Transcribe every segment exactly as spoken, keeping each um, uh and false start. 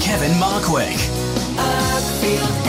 Kevin Markwick. Uckfield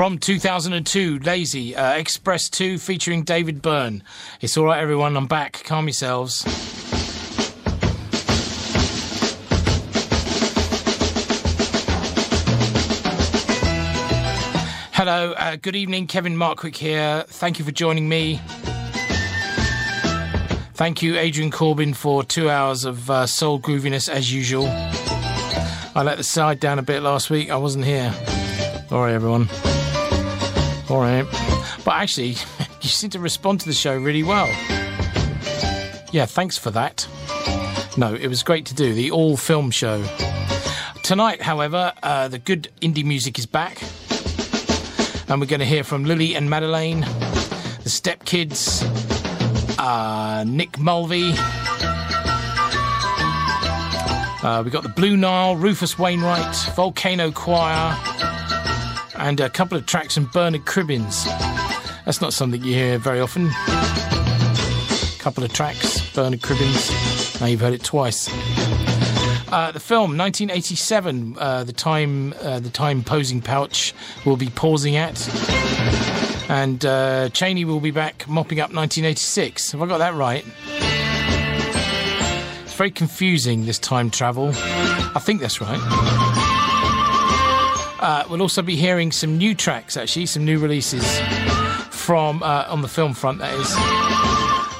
from two thousand two, Lazy, uh, Express two featuring David Byrne. It's all right, everyone, I'm back. Calm yourselves. Hello, uh, good evening, Kevin Markwick here. Thank you for joining me. Thank you, Adrian Corbin, for two hours of uh, soul grooviness as usual. I let the side down a bit last week. I wasn't here. All right, everyone. All right. But actually, you seem to respond to the show really well. Yeah, thanks for that. No, it was great to do the all-film show. Tonight, however, uh, the good indie music is back. And we're going to hear from Lily and Madeleine, The Stepkids, Uh, Nick Mulvey. Uh, we got the Blue Nile, Rufus Wainwright, Volcano Choir, and a couple of tracks from Bernard Cribbins. That's not something you hear very often. A couple of tracks, Bernard Cribbins. Now you've heard it twice. Uh, the film, nineteen eighty-seven, uh, the time, uh, the time posing pouch will be pausing at. And uh, Chaney will be back mopping up nineteen eighty-six. Have I got that right? It's very confusing, this time travel. I think that's right. Uh, we'll also be hearing some new tracks, actually, some new releases from, uh, on the film front, that is,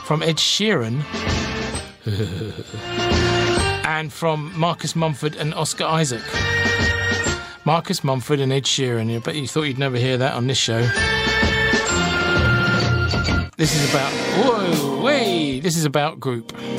from Ed Sheeran and from Marcus Mumford and Oscar Isaac. Marcus Mumford and Ed Sheeran. I bet you thought you'd never hear that on this show. This is about... Whoa, way! This is About Group. There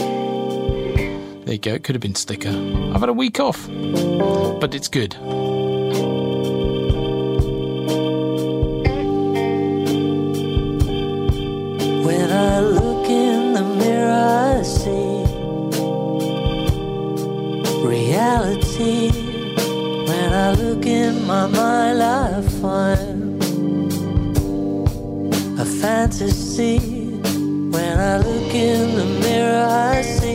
you go. It could have been sticker. I've had a week off. But it's good. When I look in the mirror, I see reality. When I look in my mind, I find a fantasy. When I look in the mirror, I see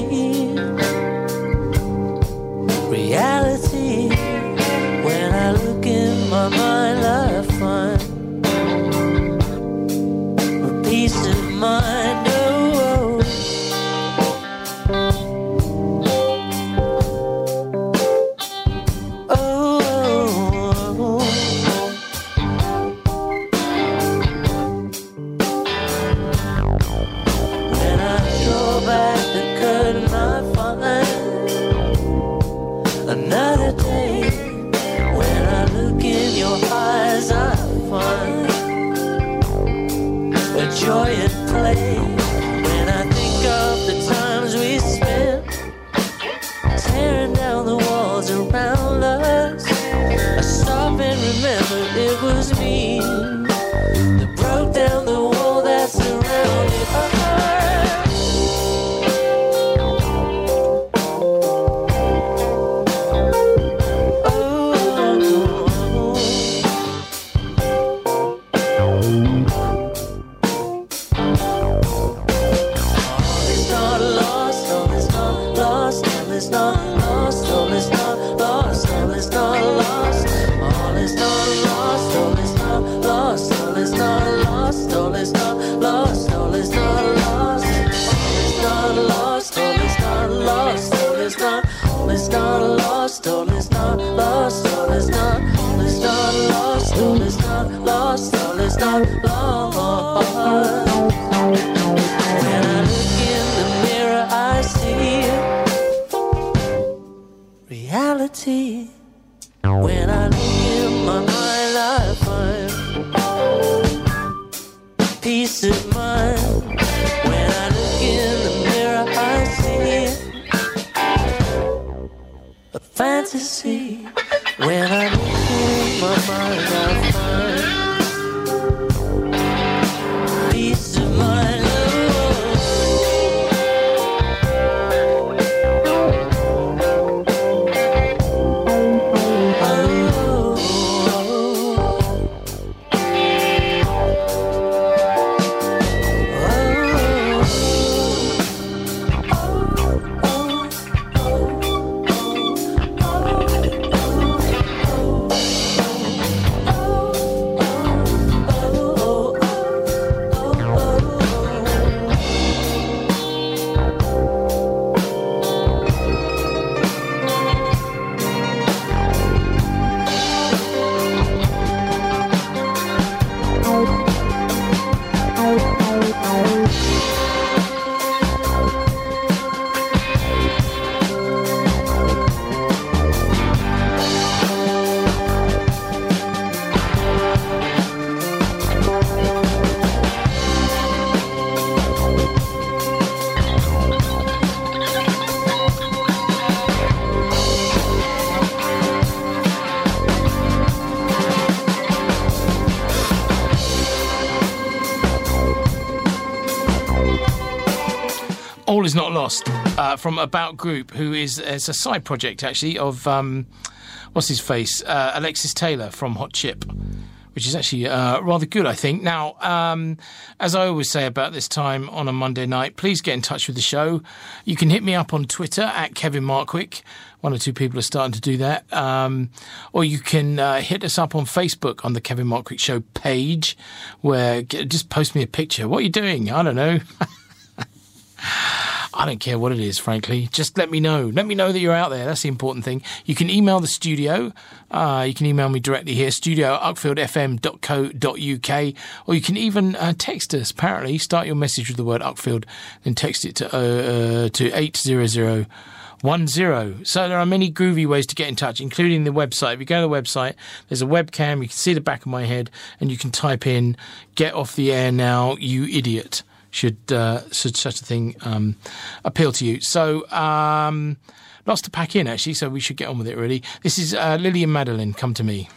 reality. When I look in my mind, I find a peace of mind. Joy at play. When I think of the times we spent tearing down the walls around us, I stop and remember it was me that broke down the wall that surrounded us. Oh All Is Not Lost uh, from About Group, who is it's a side project, actually, of, um, what's his face? Uh, Alexis Taylor from Hot Chip, which is actually uh, rather good, I think. Now, um, as I always say about this time on a Monday night, please get in touch with the show. You can hit me up on Twitter at Kevin Markwick. One or two people are starting to do that. Um, or you can uh, hit us up on Facebook on the Kevin Markwick Show page, where just post me a picture. What are you doing? I don't know. I don't care what it is, frankly. Just let me know. Let me know that you're out there. That's the important thing. You can email the studio. Uh, you can email me directly here, studio at uckfield f m dot co dot u k. Or you can even uh, text us, apparently. Start your message with the word Uckfield, then text it to, uh, uh, to eight zero zero one zero. So there are many groovy ways to get in touch, including the website. If you go to the website, there's a webcam. You can see the back of my head, and you can type in, "Get off the air now, you idiot." Should, uh, should such a thing um, appeal to you. So, um, lots to pack in, actually, so we should get on with it, really. This is uh, Lily and Madeleine, Come to Me.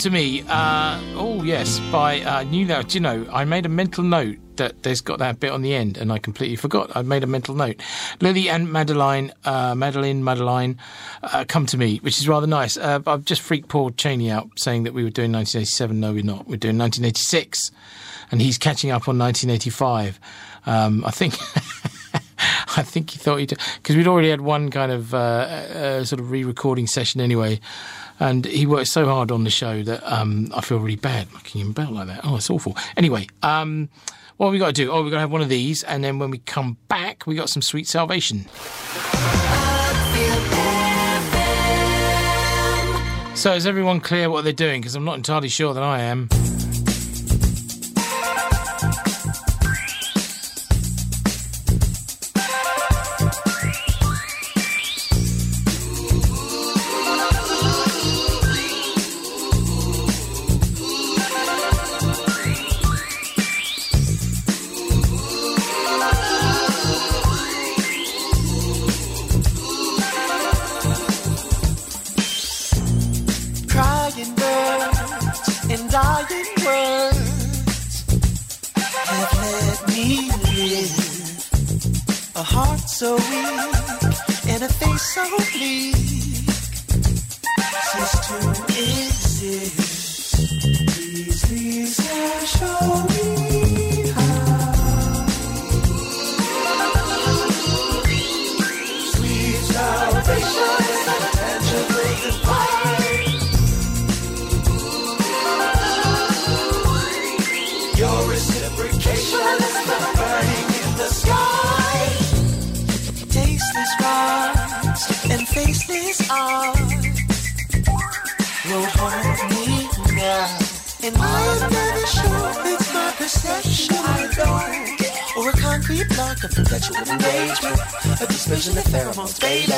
To me, uh, oh yes, by uh, New Now. Do you know, I made a mental note that there's got that bit on the end, and I completely forgot. I made a mental note. Lily and Madeleine, uh, Madeline, Madeline, uh, Come to Me, which is rather nice. Uh, I've just freaked Paul Chaney out saying that we were doing nineteen eighty-seven. No, we're not. We're doing nineteen eighty-six, and he's catching up on nineteen eighty-five. Um, I think. I think he thought he'd... Because we'd already had one kind of uh, uh, sort of re-recording session anyway. And he worked so hard on the show that um, I feel really bad mucking him about like that. Oh, it's awful. Anyway, um, what have we got to do? Oh, we've got to have one of these. And then when we come back, we got some Sweet Salvation. So is everyone clear what they're doing? Because I'm not entirely sure that I am. Please. so weak in a face so bleak, just to exist. Please, please, and show me how. Sweet salvation and tangible divine. Your reciprocation is the burning in the sky. Tasteless rocks and faceless arms. Don't hold me now. And I'm never sure it's my perception alone, or a concrete block of perpetual engagement, a dispersion of pheromones, baby.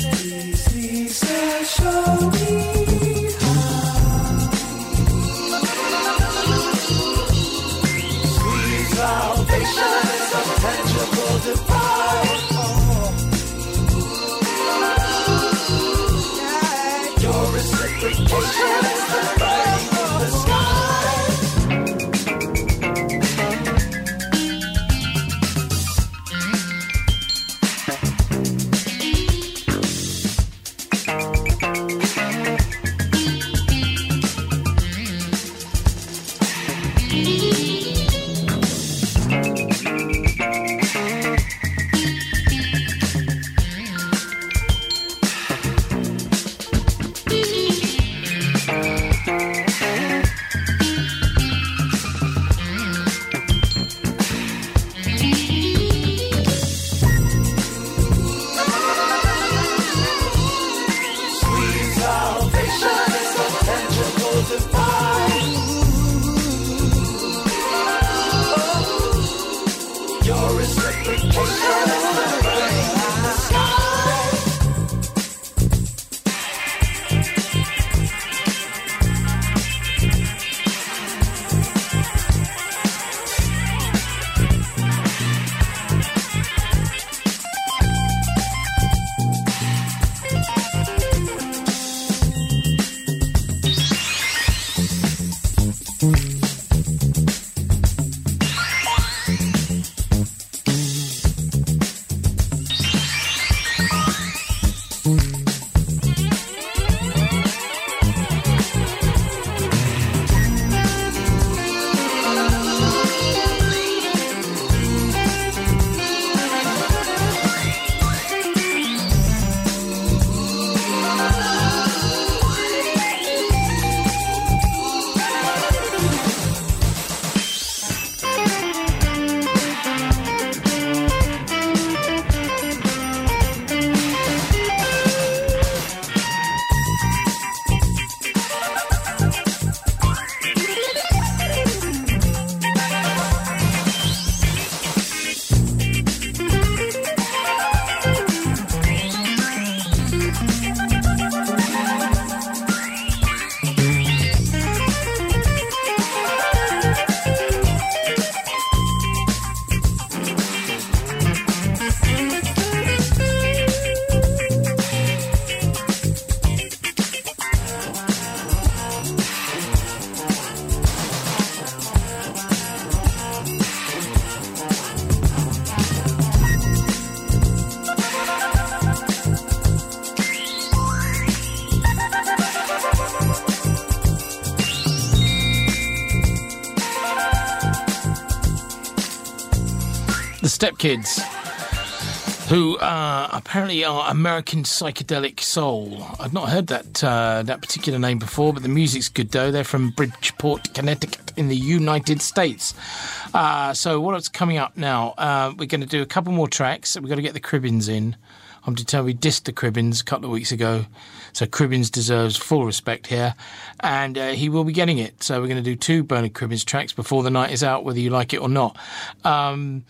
Please, please, and show me how. Sweet salvation is a tangible divine. Stepkids, who uh, apparently are American psychedelic soul. I've not heard that uh, that particular name before, but the music's good though. They're from Bridgeport, Connecticut, in the United States. Uh, so what's coming up now? Uh, we're going to do a couple more tracks. We've got to get the Cribbins in. I'm determined we dissed the Cribbins a couple of weeks ago, so Cribbins deserves full respect here, and uh, he will be getting it. So we're going to do two Bernard Cribbins tracks before the night is out, whether you like it or not. Um...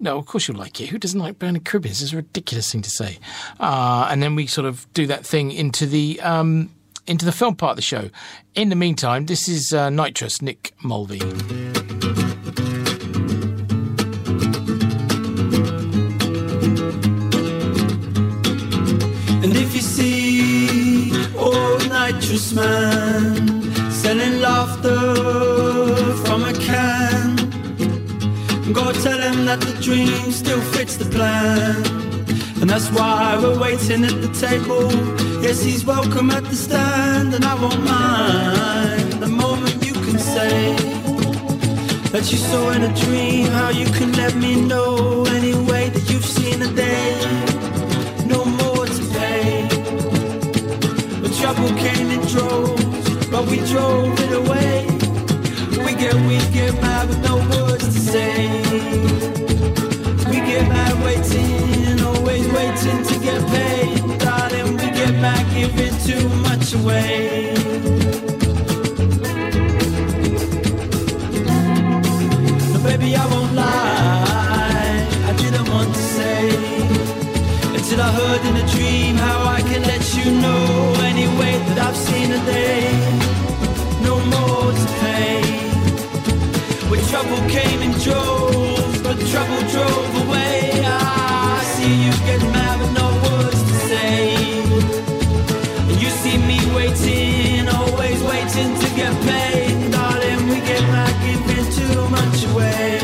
No, of course you'll like it. Who doesn't like Bernard Cribbins? It's a ridiculous thing to say. Uh, and then we sort of do that thing into the um, into the film part of the show. In the meantime, this is uh, Nitrous, Nick Mulvey. And if you see old Nitrous Man selling laughter from a can, go tell him that the dream still fits the plan. And that's why we're waiting at the table. Yes, he's welcome at the stand, and I won't mind the moment you can say that you saw in a dream. How you can let me know any way that you've seen a day. No more to pay. The trouble came in droves, but we drove it away. We get, we get mad with no words to say. We get mad waiting, always waiting to get paid. Darling, we get mad giving too much away. No, baby, I won't lie, I didn't want to say, until I heard in a dream how I can let you know any way that I've seen a day. No more to pay. When trouble came in droves, but trouble drove away. Ah, I see you get mad with no words to say. And you see me waiting, always waiting to get paid. Darling, we get mad giving too much away.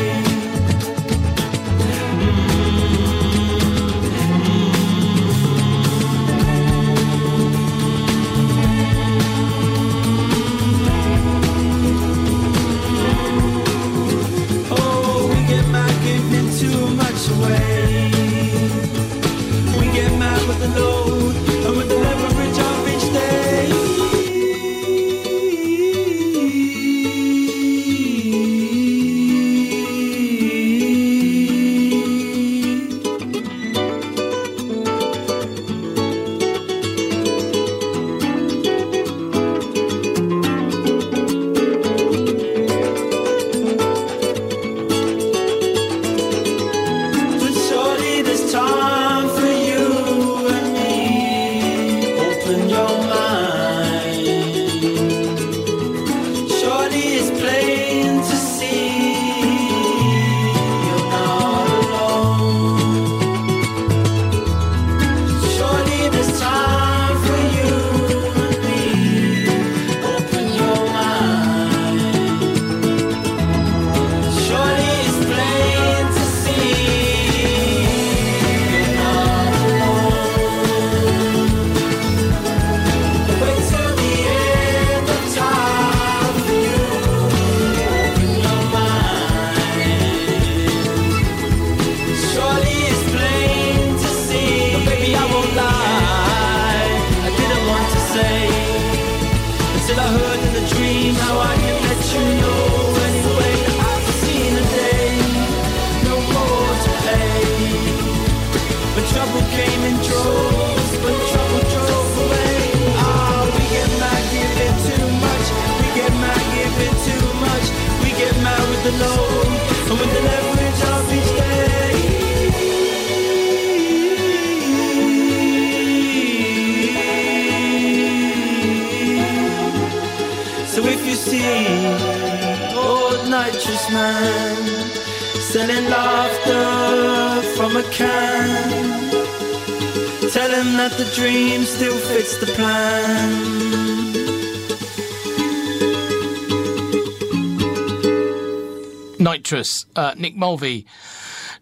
Uh, Nick Mulvey.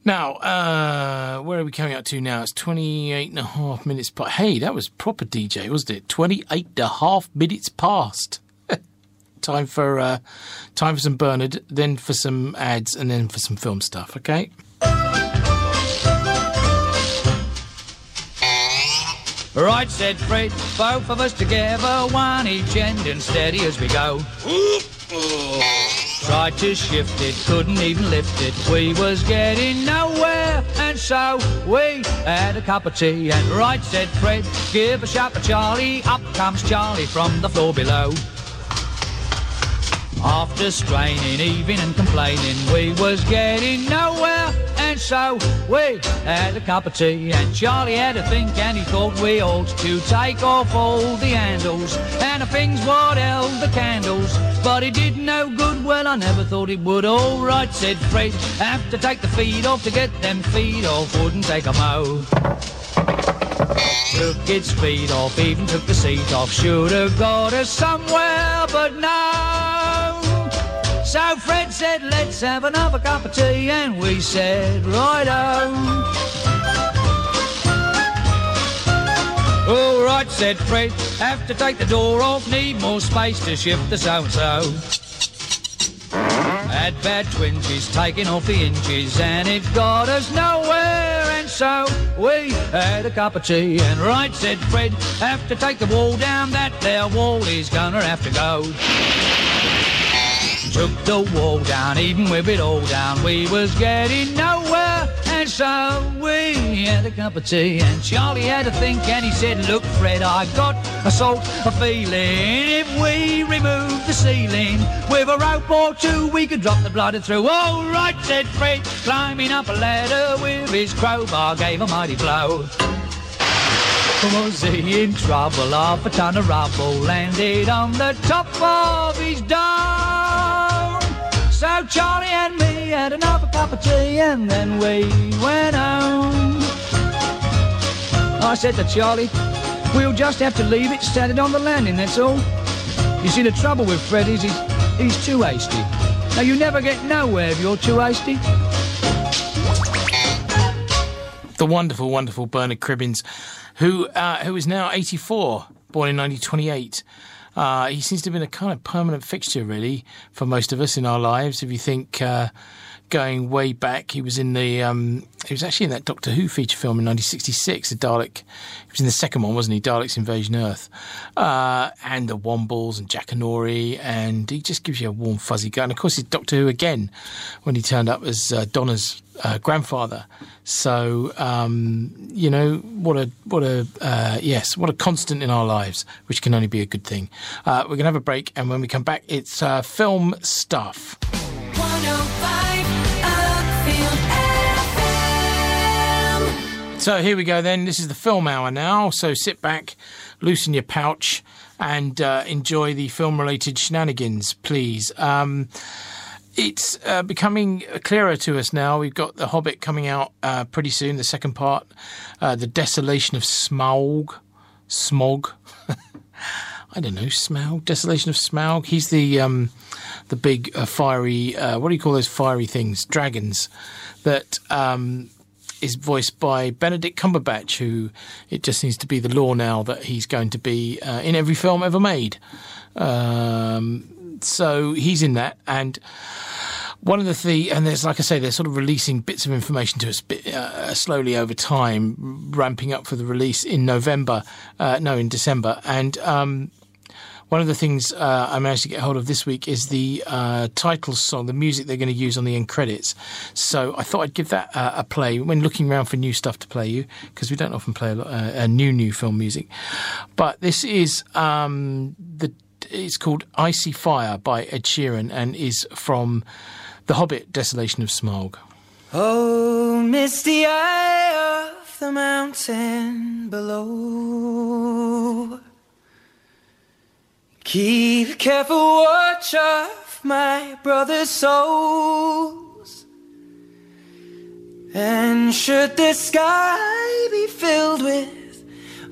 Now, uh, where are we coming up to now? It's twenty-eight and a half minutes past. Hey, that was proper D J, wasn't it? twenty-eight and a half minutes past. Time for uh, time for some Bernard, then for some ads, and then for some film stuff, okay? Right, said Fred, both of us together, one each end and steady as we go. Tried to shift it, couldn't even lift it. We was getting nowhere, and so we had a cup of tea. And right said Fred, give a shout for Charlie. Up comes Charlie from the floor below. After straining, even and complaining, we was getting nowhere, and so we had a cup of tea. And Charlie had a think, and he thought we ought to take off all the handles and the things what held the candles. But it did no good, well, I never thought it would. All right, said Fred, have to take the feet off to get them feet off, wouldn't take 'em out. Took its feet off, even took the seat off. Should have got us somewhere, but no. So Fred said, let's have another cup of tea, and we said, righto. All right, said Fred, have to take the door off, need more space to shift the so-and-so. Had bad twinges, taking off the hinges, and it got us nowhere, and so we had a cup of tea. And right, said Fred, have to take the wall down, that there wall is gonna have to go. Took the wall down, even with it all down, we was getting nowhere, and so we had a cup of tea. And Charlie had a think, and he said, look Fred, I got a sort of feeling, if we remove the ceiling with a rope or two, we could drop the bladder through. All right, said Fred, climbing up a ladder with his crowbar, gave a mighty blow. Was he in trouble? Half a ton of rubble landed on the top of his dome. So Charlie and me had another cup of tea, and then we went home. I said to Charlie, we'll just have to leave it standing on the landing, that's all. You see, the trouble with Fred is he's, he's too hasty. Now, you never get nowhere if you're too hasty. The wonderful, wonderful Bernard Cribbins, who uh, who is now eighty-four, born in nineteen twenty-eight. Uh, he seems to have been a kind of permanent fixture, really, for most of us in our lives. If you think uh, going way back, he was in the um, he was actually in that Doctor Who feature film in nineteen sixty-six, the Dalek. He was in the second one, wasn't he? Dalek's Invasion Earth, uh, and the Wombles and Jackanory, and he just gives you a warm fuzzy gut. And of course, he's Doctor Who again when he turned up as uh, Donna's Uh, grandfather. So um, you know, what a what a uh, yes, what a constant in our lives, which can only be a good thing. Uh, we're gonna have a break, and when we come back, it's uh, film stuff. one oh five Uckfield F M. So here we go then. This is the film hour now. So sit back, loosen your pouch, and uh, enjoy the film-related shenanigans, please. Um, It's uh, becoming clearer to us now. We've got The Hobbit coming out uh, pretty soon, the second part, uh, The Desolation of Smaug. Smaug. I don't know, Smaug? Desolation of Smaug? He's the um, the big uh, fiery, uh, what do you call those fiery things? Dragons. That um, is voiced by Benedict Cumberbatch, who it just seems to be the law now that he's going to be uh, in every film ever made. Um... So he's in that, and one of the things, and there's, like I say, they're sort of releasing bits of information to us bit, uh, slowly over time, ramping up for the release in November, uh, no, in December. And um, one of the things uh, I managed to get hold of this week is the uh, title song, the music they're going to use on the end credits. So I thought I'd give that uh, a play when looking around for new stuff to play you, because we don't often play a lot, uh, a new, new film music. But this is um, the... It's called Icy Fire by Ed Sheeran, and is from The Hobbit, Desolation of Smaug. Oh, misty eye of the mountain below, keep careful watch of my brother's souls. And should the sky be filled with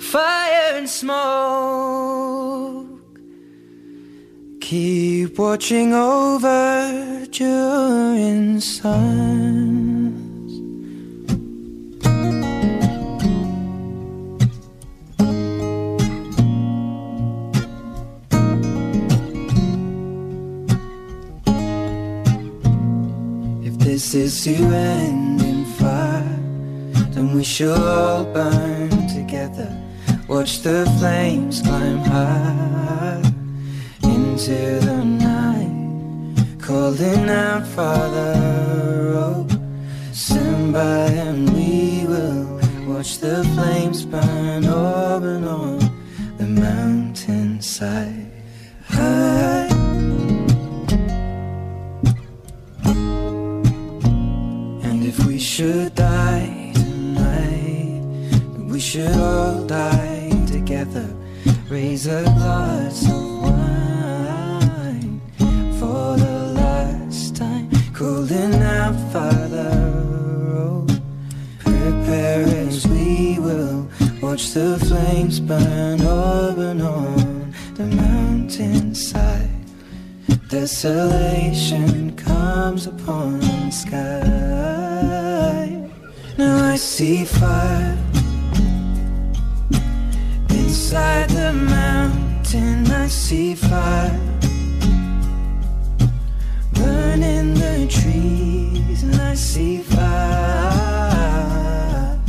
fire and smoke, keep watching over during suns. If this is to end in fire, then we shall all burn together. Watch the flames climb high into the night, calling out, Father, oh, stand by and we will watch the flames burn up and on the mountainside high. And if we should die tonight, we should all die together. Raise a glass of wine for the last time, calling out, Father, oh, prepare as we will watch the flames burn up and on the mountainside. Desolation comes upon the sky. Now I see fire mountain I see fire burning the trees, and I see fire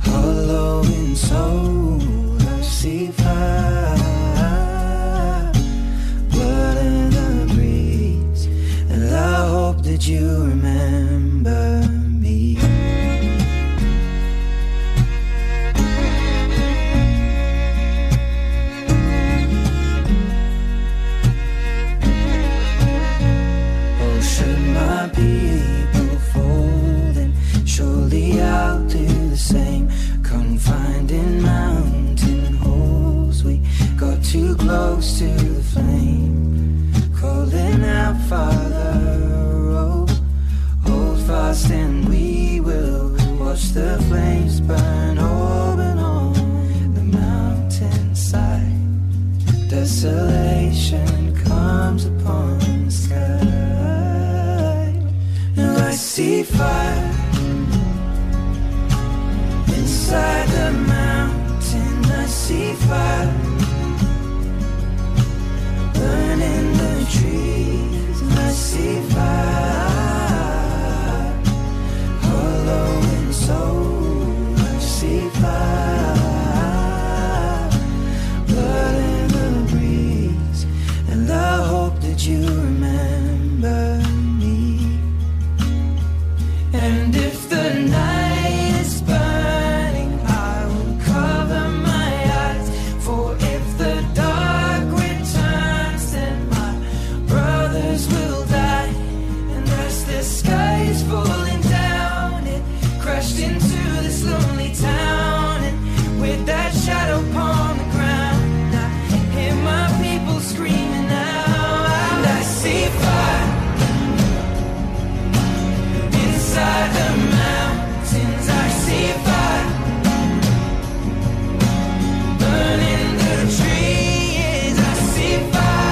hollowing soul, I see fire blood in the breeze, and I hope that you remember. Too close to the flame, calling out, Father, oh, hold fast and we will watch the flames burn open on the mountainside. Desolation comes upon the sky. Now I see fire inside the mountain. I see fire. Burning the trees, I see fire. Hollowing soul, I see fire. Blood in the breeze, and I hope that you remember me. And if the night is burning, I will cover my eyes, for if the falling down, it crashed into this lonely town, and with that shadow upon the ground, I hear my people screaming out. And I see fire inside the mountains. I see fire burning the trees. I see fire.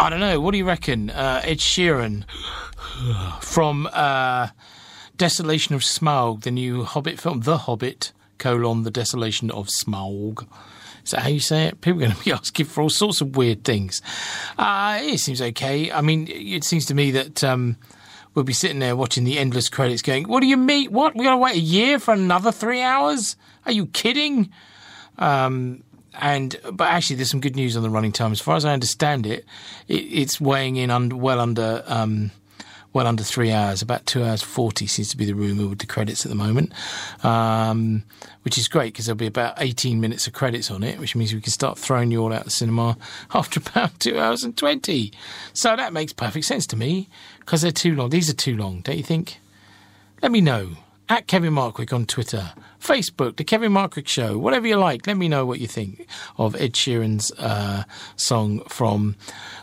I don't know. What do you reckon? Uh, Ed Sheeran from uh, Desolation of Smaug, the new Hobbit film, The Hobbit, colon, The Desolation of Smaug. Is that how you say it? People are going to be asking for all sorts of weird things. Uh, it seems okay. I mean, it seems to me that um, we'll be sitting there watching the endless credits going, what do you mean? What? We've got to wait a year for another three hours? Are you kidding? Um... And but actually, there's some good news on the running time. As far as I understand it, it it's weighing in under, well under um, well under three hours. About two hours forty seems to be the rumour with the credits at the moment, um, which is great because there'll be about eighteen minutes of credits on it, which means we can start throwing you all out of the cinema after about two hours and twenty. So that makes perfect sense to me because they're too long. These are too long, don't you think? Let me know. At Kevin Markwick on Twitter, Facebook, The Kevin Markwick Show, whatever you like. Let me know what you think of Ed Sheeran's uh, song from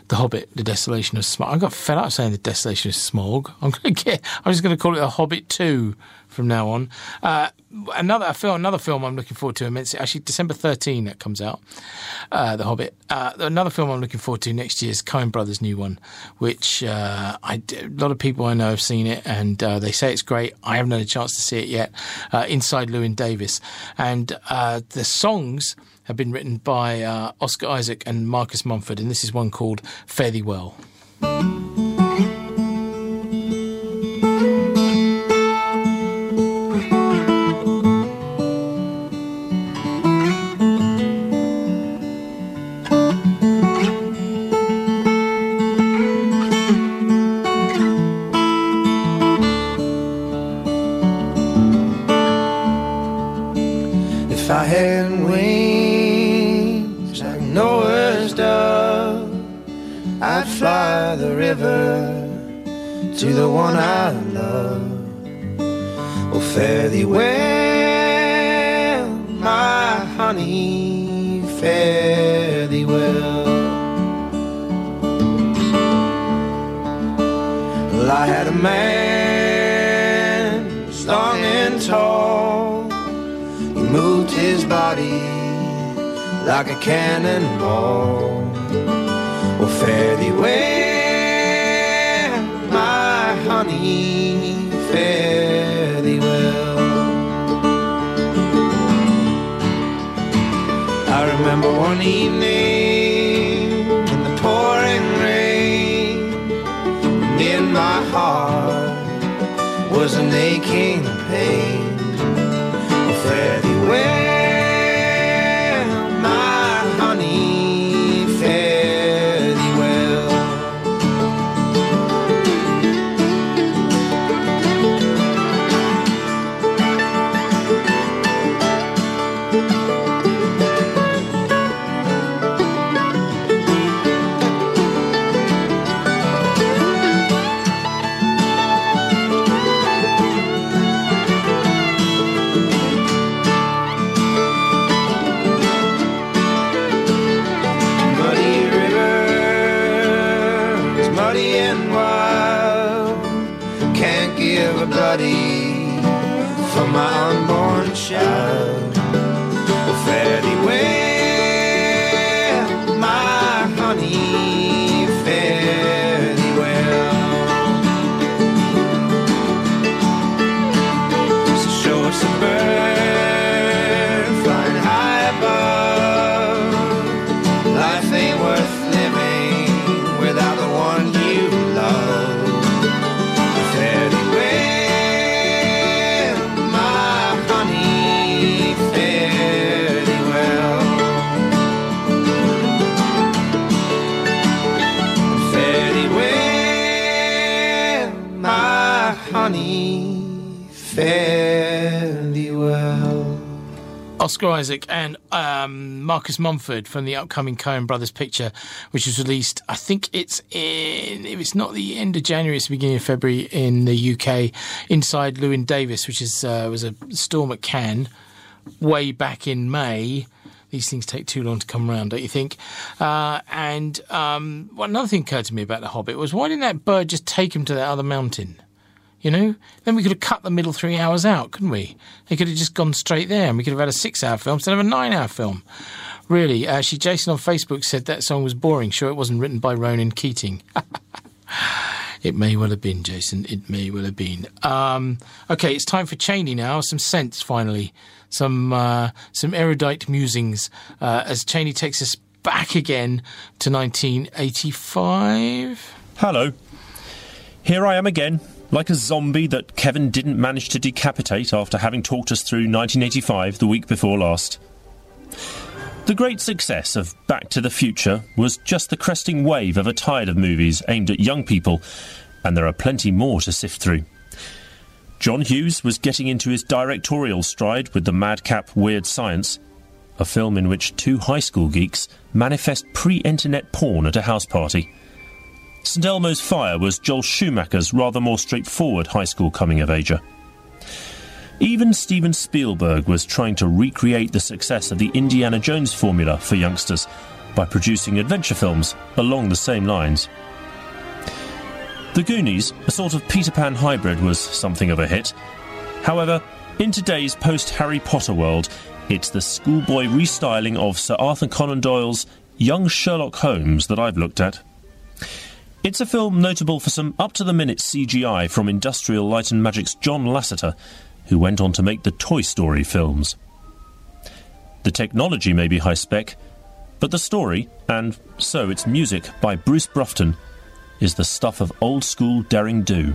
The Hobbit, The Desolation of Smaug. I got fed up saying The Desolation of Smaug. I'm going to get. I'm just going to call it The Hobbit two from now on. Uh, another a film, another film I'm looking forward to immensely. Actually, December thirteenth that comes out. Uh, The Hobbit. Uh, another film I'm looking forward to next year is Coen Brothers' new one, which uh, I a lot of people I know have seen it and uh, they say it's great. I haven't had a chance to see it yet. Uh, Inside Llewyn Davis, and uh, the songs have been written by uh, Oscar Isaac and Marcus Mumford, and this is one called Fare Thee Well. to the one I love. Well, fare thee well, my honey, fare thee well. Well, I had a man, strong and tall. He moved his body like a cannonball. Well, fare thee well, my honey, fare thee well. I remember one evening in the pouring rain, and in my heart was an aching pain. Well, fare thee well. For my unborn child, well, fare thee well, my honey, fare thee well. So show us a bird flying high above. Life ain't worth living without the one you love. Oscar Isaac and um, Marcus Mumford from the upcoming Coen Brothers picture, which was released, I think it's in, if it's not the end of January, it's the beginning of February in the U K, Inside Llewyn Davis, which is uh, was a storm at Cannes way back in May. These things take too long to come around, don't you think? Uh, and um, well, another thing occurred to me about The Hobbit was, why didn't that bird just take him to that other mountain? You know, then we could have cut the middle three hours out, couldn't we? They could have just gone straight there, and we could have had a six-hour film instead of a nine-hour film. Really, actually, Jason on Facebook said that song was boring. Sure, it wasn't written by Ronan Keating. It may well have been, Jason. It may well have been. Um, OK, it's time for Chaney now. Some sense, finally. Some uh, some erudite musings uh, as Chaney takes us back again to nineteen eighty-five. Hello. Here I am again. Like a zombie that Kevin didn't manage to decapitate after having talked us through nineteen eighty-five the week before last. The great success of Back to the Future was just the cresting wave of a tide of movies aimed at young people, and there are plenty more to sift through. John Hughes was getting into his directorial stride with the madcap Weird Science, a film in which two high school geeks manifest pre-internet porn at a house party. Saint Elmo's Fire was Joel Schumacher's rather more straightforward high school coming-of-ager. Even Steven Spielberg was trying to recreate the success of the Indiana Jones formula for youngsters by producing adventure films along the same lines. The Goonies, a sort of Peter Pan hybrid, was something of a hit. However, in today's post-Harry Potter world, it's the schoolboy restyling of Sir Arthur Conan Doyle's Young Sherlock Holmes that I've looked at. It's a film notable for some up-to-the-minute C G I from Industrial Light and Magic's John Lasseter, who went on to make the Toy Story films. The technology may be high-spec, but the story, and so its music by Bruce Brufton, is the stuff of old-school derring-do.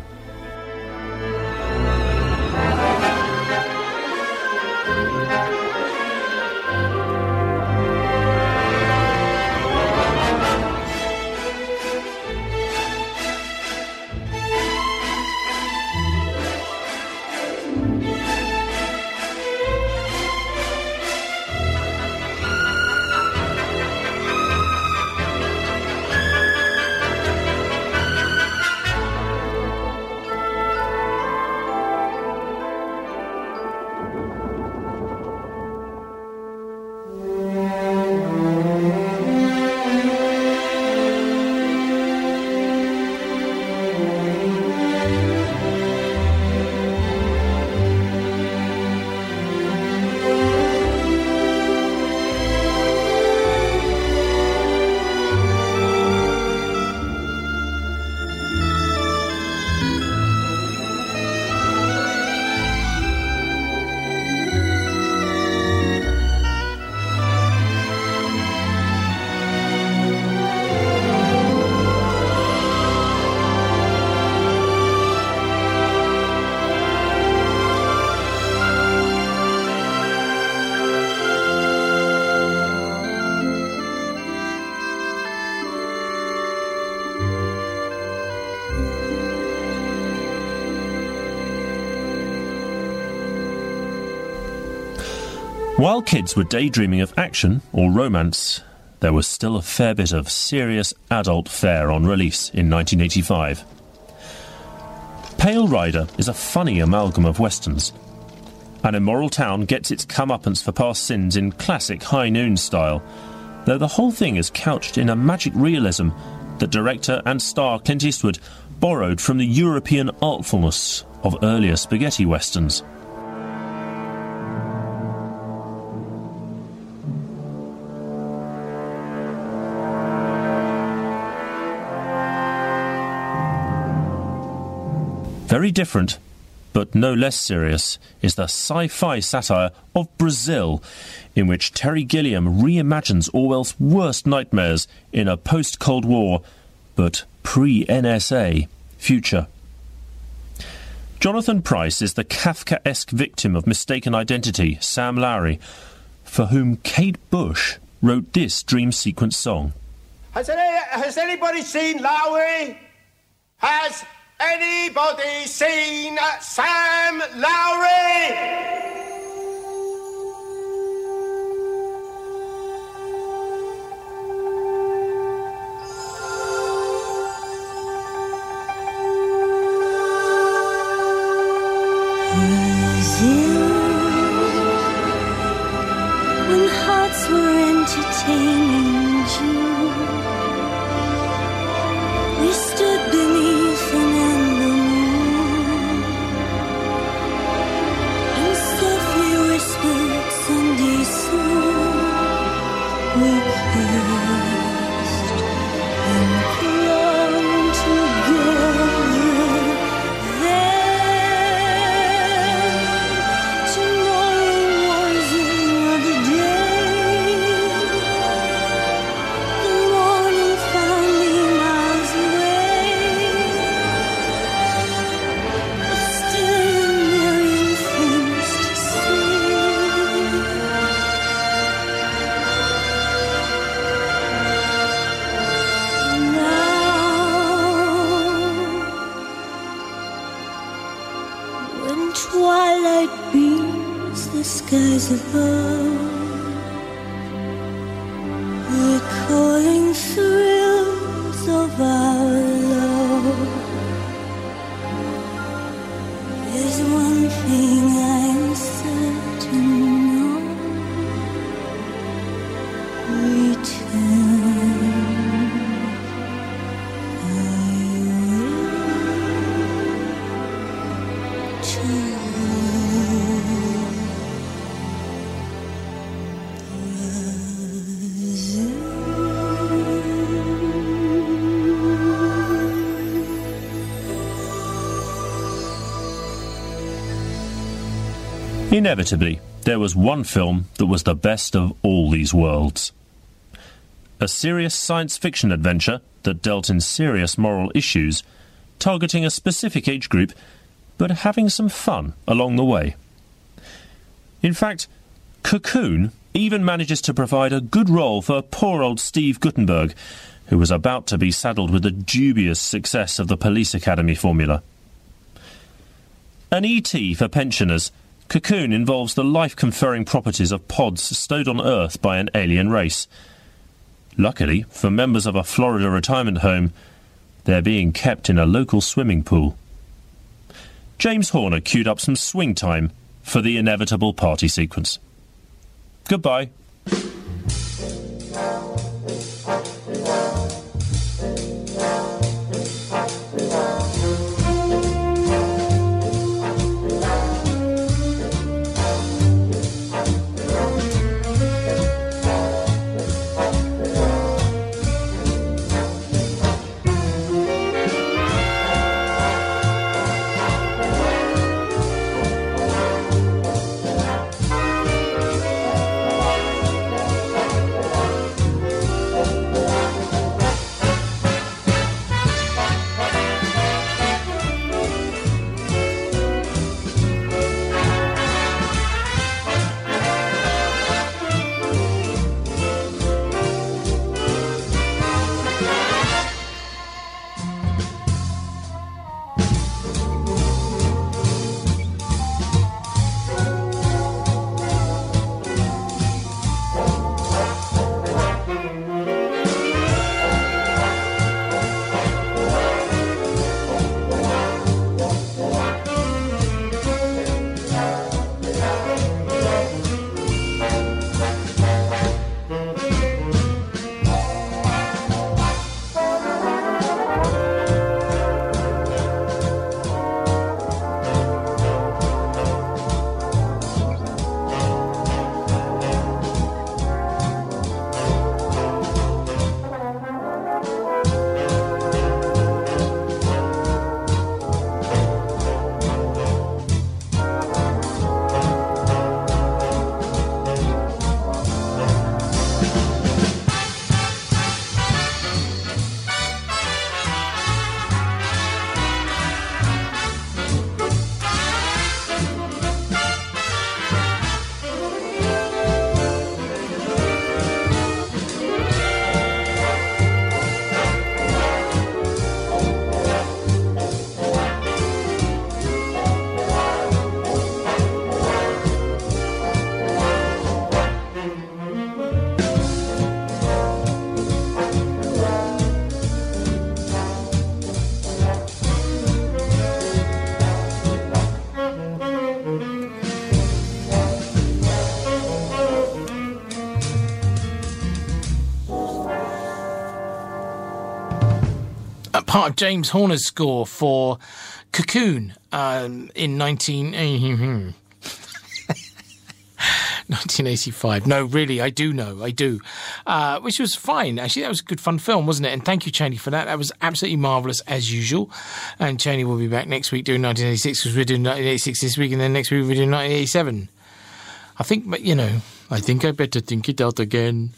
While kids were daydreaming of action or romance, there was still a fair bit of serious adult fare on release in nineteen eighty-five. Pale Rider is a funny amalgam of westerns. An immoral town gets its comeuppance for past sins in classic high noon style, though the whole thing is couched in a magic realism that director and star Clint Eastwood borrowed from the European artfulness of earlier spaghetti westerns. Very different, but no less serious, is the sci-fi satire of Brazil, in which Terry Gilliam reimagines Orwell's worst nightmares in a post-Cold War, but pre-N S A, future. Jonathan Price is the Kafkaesque victim of mistaken identity, Sam Lowry, for whom Kate Bush wrote this dream sequence song. Has, any, has anybody seen Lowry? Has... Anybody seen Sam Lowry? Brazil, when hearts were entertaining June, we stood beneath an skies above, recalling thrills of our love. There's one thing I'm certain of, return I will to. Inevitably, there was one film that was the best of all these worlds. A serious science fiction adventure that dealt in serious moral issues, targeting a specific age group, but having some fun along the way. In fact, Cocoon even manages to provide a good role for poor old Steve Guttenberg, who was about to be saddled with the dubious success of the Police Academy formula. An E T for pensioners, Cocoon involves the life-conferring properties of pods stowed on Earth by an alien race. Luckily, for members of a Florida retirement home, they're being kept in a local swimming pool. James Horner queued up some swing time for the inevitable party sequence. Goodbye. Part of James Horner's score for Cocoon um, in nineteen... nineteen eighty-five. No, really, I do know, I do. Uh, which was fine, actually. That was a good, fun film, wasn't it? And thank you, Chaney, for that. That was absolutely marvellous, as usual. And Chaney will be back next week doing nineteen eighty-six, because we're doing nineteen eighty-six this week, and then next week we're doing nineteen eighty-seven. I think, but you know, I think I better think it out again.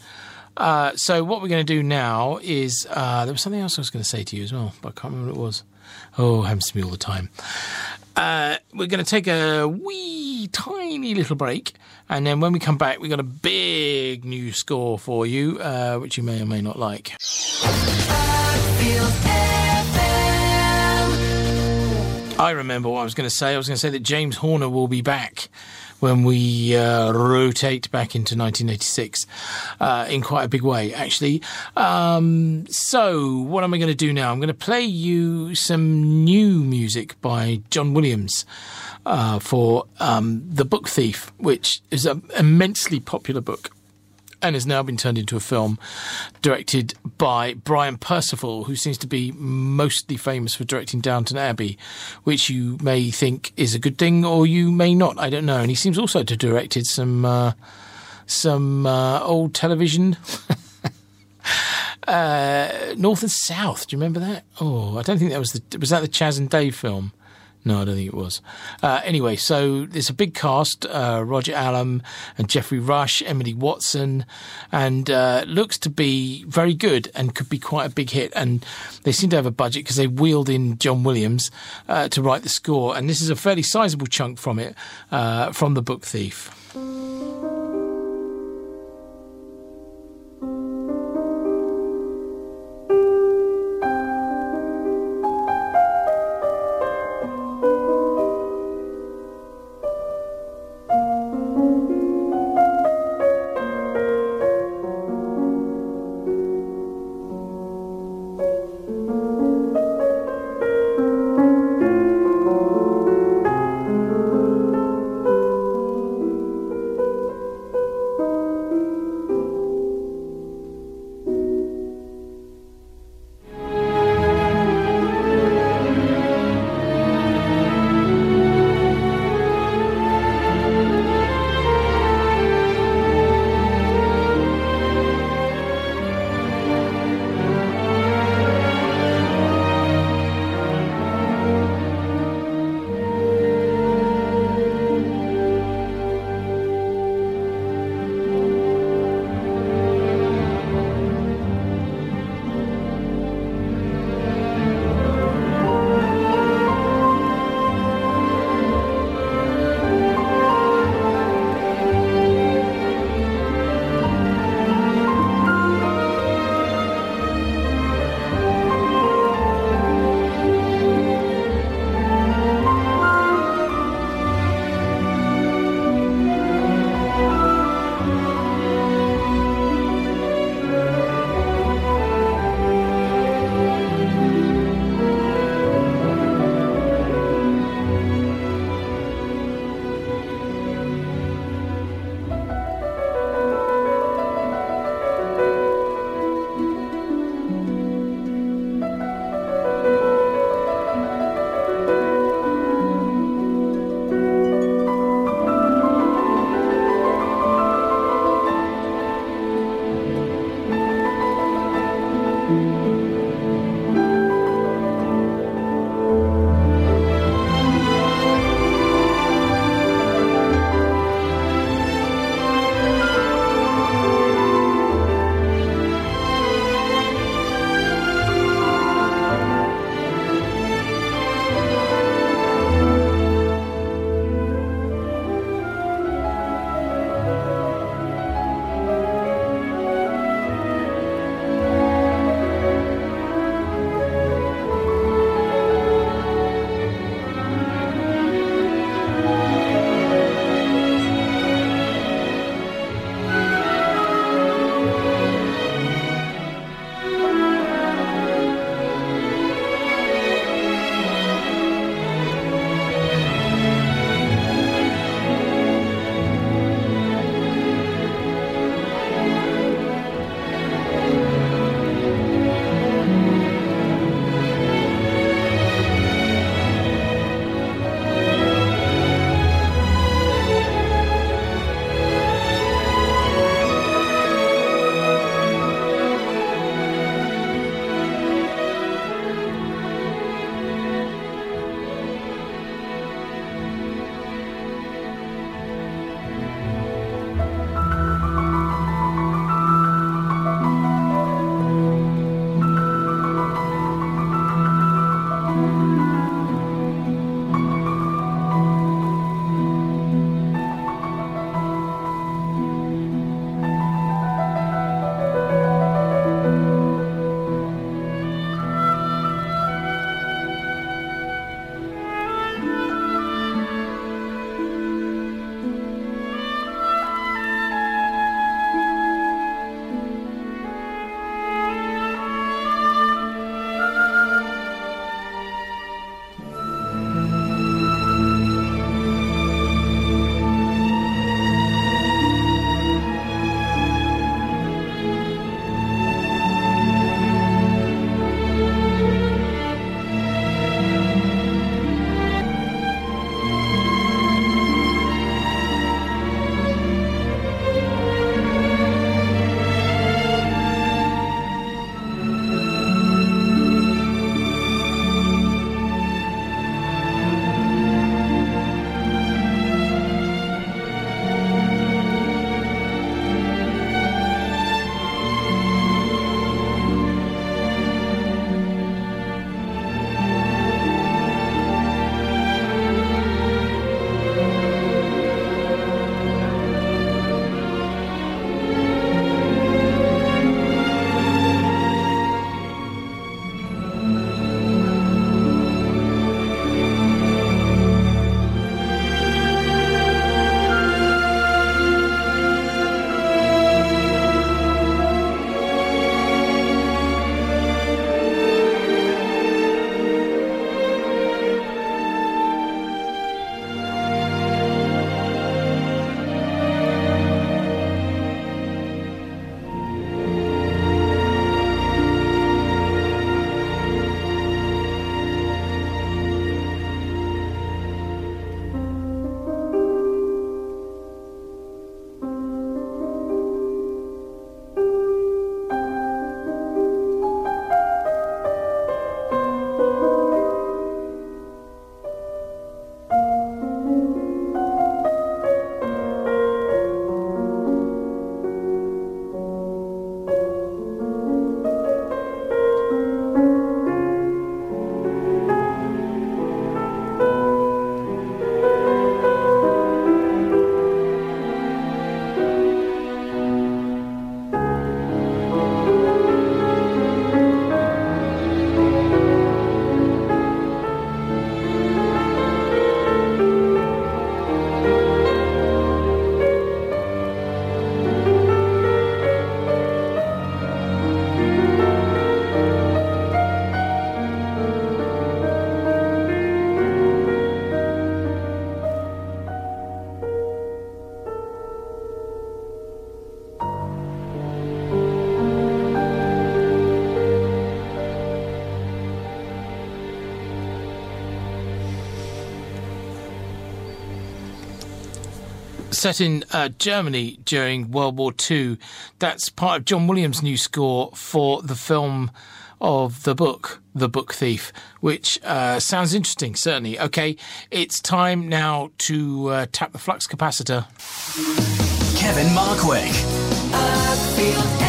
Uh, so what we're going to do now is... Uh, there was something else I was going to say to you as well, but I can't remember what it was. Oh, it happens to me all the time. Uh, we're going to take a wee, tiny little break, and then when we come back, we've got a big new score for you, uh, which you may or may not like. I remember what I was going to say. I was going to say that James Horner will be back when we uh, rotate back into nineteen eighty-six uh, in quite a big way, actually. Um, so what am I going to do now? I'm going to play you some new music by John Williams uh, for um, The Book Thief, which is an immensely popular book and has now been turned into a film directed by Brian Percival, who seems to be mostly famous for directing Downton Abbey, which you may think is a good thing or you may not, I don't know. And he seems also to have directed some, uh, some uh, old television... uh, North and South, do you remember that? Oh, I don't think that was the... Was that the Chaz and Dave film? No, I don't think it was. Uh, anyway, so there's a big cast, uh, Roger Allam and Geoffrey Rush, Emily Watson, and uh, looks to be very good and could be quite a big hit. And they seem to have a budget because they wheeled in John Williams uh, to write the score. And this is a fairly sizable chunk from it, uh, from The Book Thief. set in uh, Germany during World War Two. That's part of John Williams' new score for the film of the book, The Book Thief, which uh, sounds interesting, certainly. OK, it's time now to uh, tap the flux capacitor. Kevin Markwick. Uckfield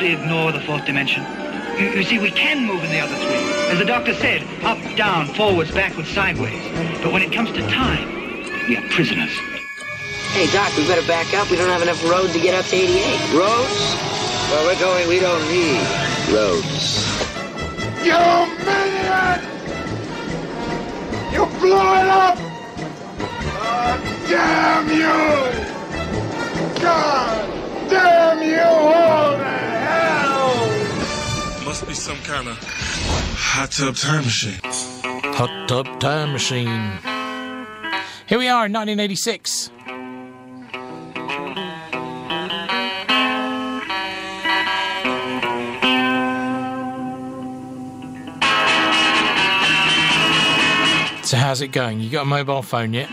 ignore the fourth dimension. You, you see, we can move in the other three. As the doctor said, up, down, forwards, backwards, sideways. But when it comes to time, we are prisoners. Hey, Doc, we better back up. We don't have enough road to get up to eighty-eight. Roads? Well, we're going, we don't need roads. You maniac! You blew it up! God damn you! God damn you all! Must be some kind of hot tub time machine. Hot tub time machine. Here we are in nineteen eighty-six. So how's it going? You got a mobile phone yet?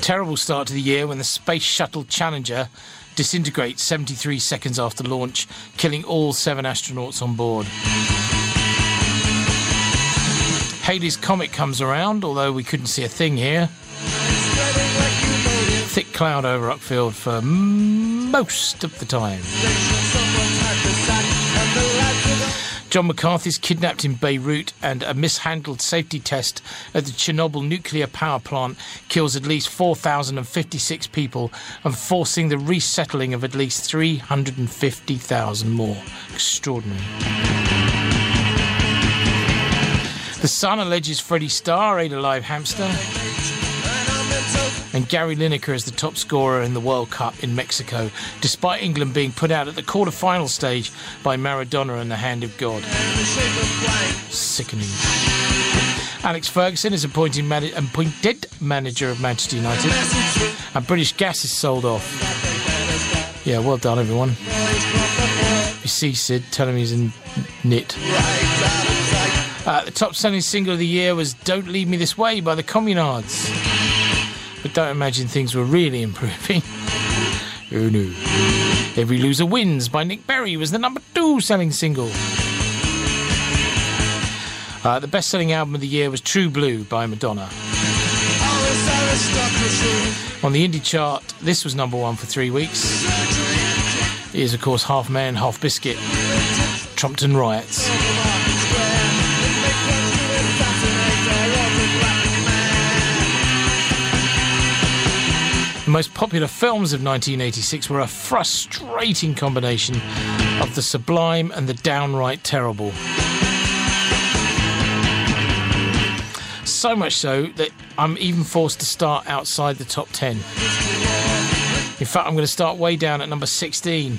Terrible start to the year when the Space Shuttle Challenger disintegrates seventy-three seconds after launch, killing all seven astronauts on board. Halley's Comet comes around, although we couldn't see a thing here. Thick cloud over Uckfield for most of the time. John McCarthy is kidnapped in Beirut, and a mishandled safety test at the Chernobyl nuclear power plant kills at least four thousand fifty-six people and forcing the resettling of at least three hundred fifty thousand more. Extraordinary. The Sun alleges Freddie Starr ate a live hamster. And Gary Lineker is the top scorer in the World Cup in Mexico, despite England being put out at the quarter-final stage by Maradona and the Hand of God. Sickening. Alex Ferguson is appointed, man- appointed manager of Manchester United. And British Gas is sold off. Yeah, well done, everyone. You see Sid, tell him he's in knit. Uh, the top-selling single of the year was Don't Leave Me This Way by the Communards. But don't imagine things were really improving. Oh no. Every Loser Wins by Nick Berry was the number two selling single. Uh, the best selling album of the year was True Blue by Madonna. On the indie chart, this was number one for three weeks. It is, of course, Half Man, Half Biscuit, Trumpton Riots. The most popular films of nineteen eighty-six were a frustrating combination of the sublime and the downright terrible. So much so that I'm even forced to start outside the top ten. In fact, I'm going to start way down at number sixteen.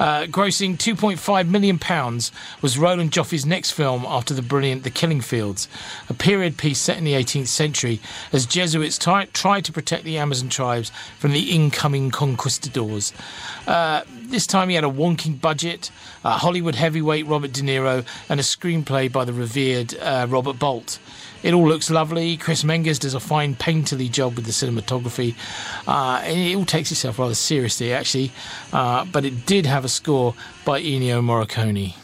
Uh, grossing two point five million pounds was Roland Joffe's next film after the brilliant The Killing Fields, a period piece set in the eighteenth century as Jesuits t- tried to protect the Amazon tribes from the incoming conquistadors. Uh, this time he had a wonking budget, uh, Hollywood heavyweight Robert De Niro, and a screenplay by the revered uh, Robert Bolt. It all looks lovely. Chris Menges does a fine painterly job with the cinematography. Uh, it all takes itself rather seriously, actually. Uh, but it did have a score by Ennio Morricone.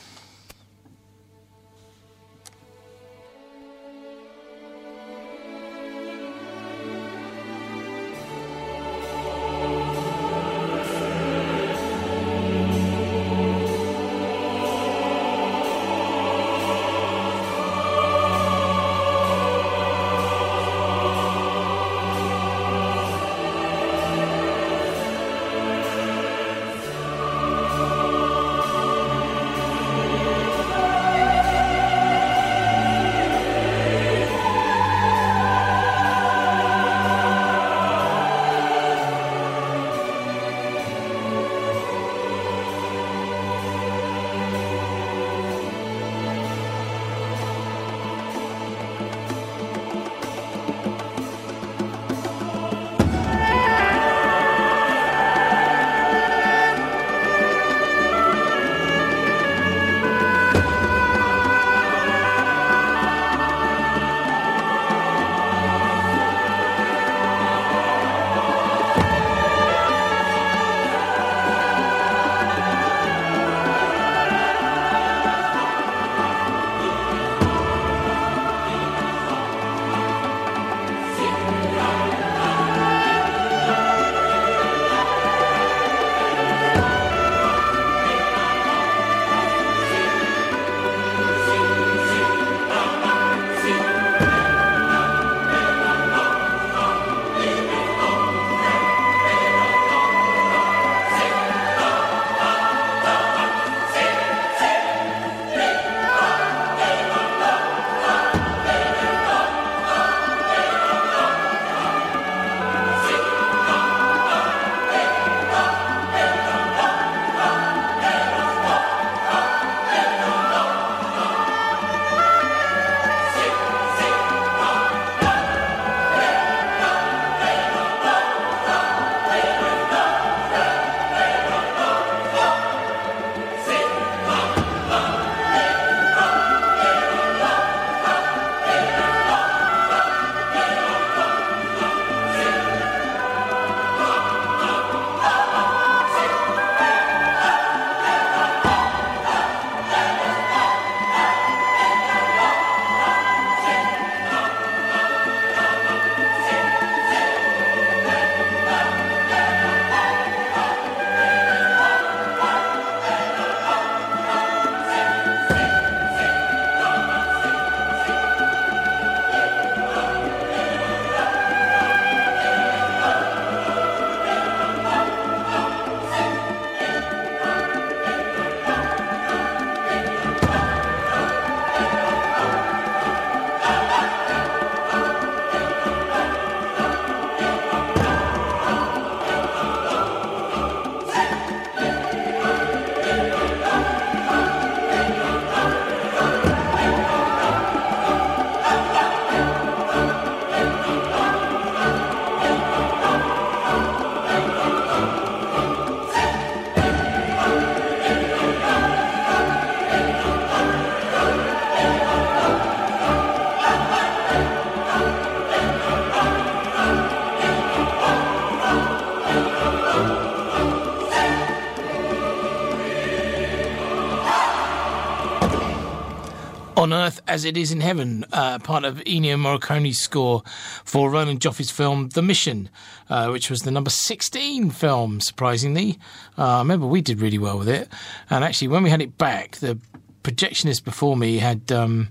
on earth as it is in heaven, uh, part of Ennio Morricone's score for Ronan Joffe's film The Mission, uh, which was the number sixteen film, surprisingly. Uh, I remember we did really well with it. And actually, when we had it back, the projectionist before me had um,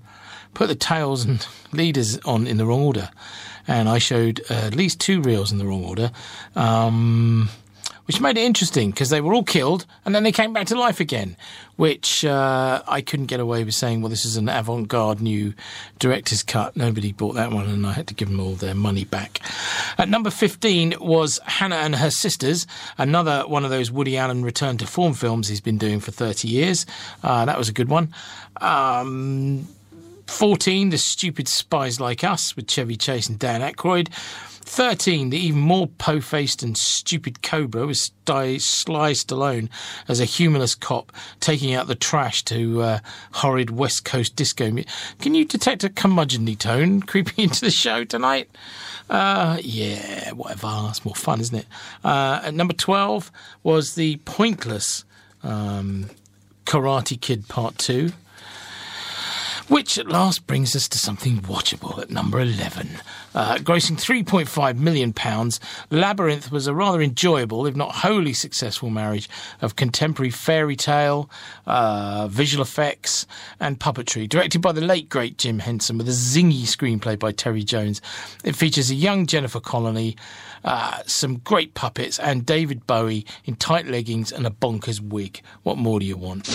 put the tails and leaders on in the wrong order. And I showed uh, at least two reels in the wrong order, um, which made it interesting because they were all killed and then they came back to life again, which uh, I couldn't get away with saying, well, this is an avant-garde new director's cut. Nobody bought that one and I had to give them all their money back. At number fifteen was Hannah and Her Sisters, another one of those Woody Allen return to form films he's been doing for thirty years. Uh, that was a good one. Um... fourteen, The Stupid Spies Like Us with Chevy Chase and Dan Aykroyd. thirteen, the even more po-faced and stupid Cobra with Sly Stallone as a humorless cop taking out the trash to uh, horrid West Coast disco music. Can you detect a curmudgeonly tone creeping into the show tonight? Uh, yeah, whatever. It's more fun, isn't it? Uh, at number twelve was the pointless um, Karate Kid Part two. Which at last brings us to something watchable at number eleven. Uh, grossing three point five million pounds, Labyrinth was a rather enjoyable, if not wholly successful, marriage of contemporary fairy tale, uh, visual effects and puppetry. Directed by the late, great Jim Henson with a zingy screenplay by Terry Jones. It features a young Jennifer Connelly, uh, some great puppets and David Bowie in tight leggings and a bonkers wig. What more do you want?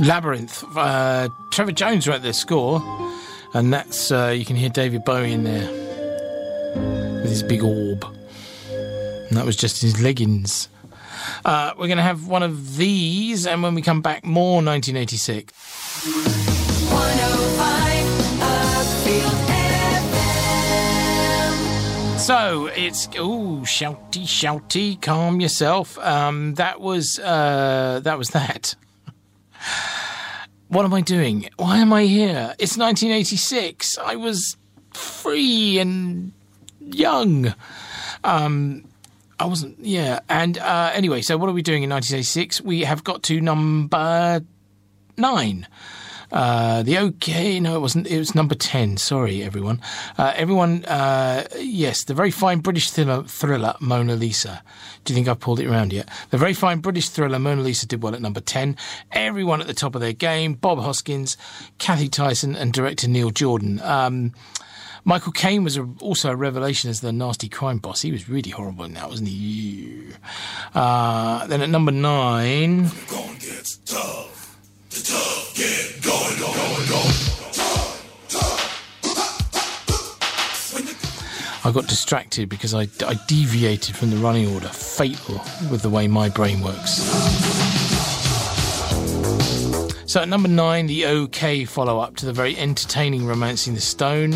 Labyrinth. Uh, Trevor Jones wrote the score, and that's uh, you can hear David Bowie in there with his big orb. And that was just his leggings. Uh, we're going to have one of these, and when we come back, more nineteen eighty-six. So it's ooh shouty shouty, calm yourself. Um, that was uh, that was that. What am I doing? Why am I here? It's nineteen eighty-six. I was free and young. Um, I wasn't. Yeah. And uh, anyway, so what are we doing in nineteen eighty-six? We have got to number nine. Uh, the OK... No, it wasn't. It was number ten. Sorry, everyone. Uh, everyone, uh, yes, the very fine British thriller, thriller Mona Lisa. Do you think I've pulled it around yet? The very fine British thriller Mona Lisa did well at number ten. Everyone at the top of their game. Bob Hoskins, Cathy Tyson and director Neil Jordan. Um, Michael Caine was a, also a revelation as the nasty crime boss. He was really horrible in that, wasn't he? Uh, then at number nine... The tough get going, going, going. Tough, tough. I got distracted because I, I deviated from the running order. Fatal with the way my brain works. So at number nine, the OK follow-up to the very entertaining Romancing the Stone,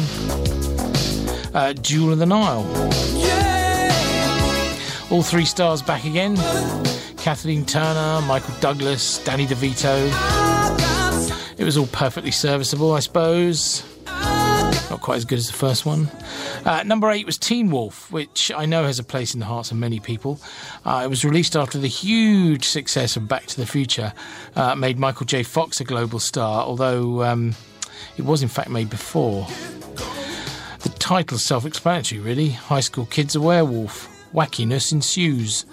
uh, Jewel of the Nile. Yeah! All three stars back again. Kathleen Turner, Michael Douglas, Danny DeVito. It was all perfectly serviceable, I suppose. Not quite as good as the first one. Uh, number eight was Teen Wolf, which I know has a place in the hearts of many people. Uh, it was released after the huge success of Back to the Future, uh, made Michael J. Fox a global star, although um, it was in fact made before. The title's self-explanatory, really. High school kid's a werewolf. Wackiness ensues.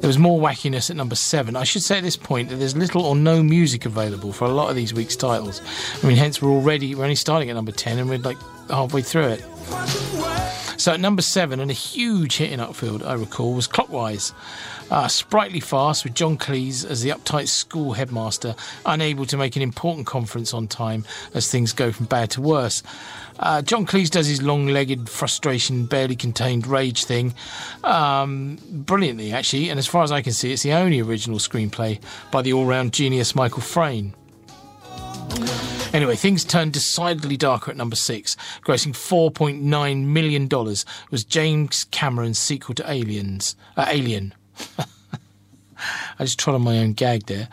There was more wackiness at number seven. I should say at this point that there's little or no music available for a lot of these week's titles. I mean, hence we're already we're only starting at number ten and we're like halfway through it. So at number seven, and a huge hit in Uckfield, I recall, was Clockwise. Uh, sprightly farce with John Cleese as the uptight school headmaster, unable to make an important conference on time as things go from bad to worse. Uh, John Cleese does his long-legged, frustration, barely contained rage thing um, brilliantly, actually, and as far as I can see, it's the only original screenplay by the all-round genius Michael Frayn. Anyway, things turned decidedly darker at number six, grossing four point nine million dollars was James Cameron's sequel to Aliens, uh, Alien. I just trod on my own gag there.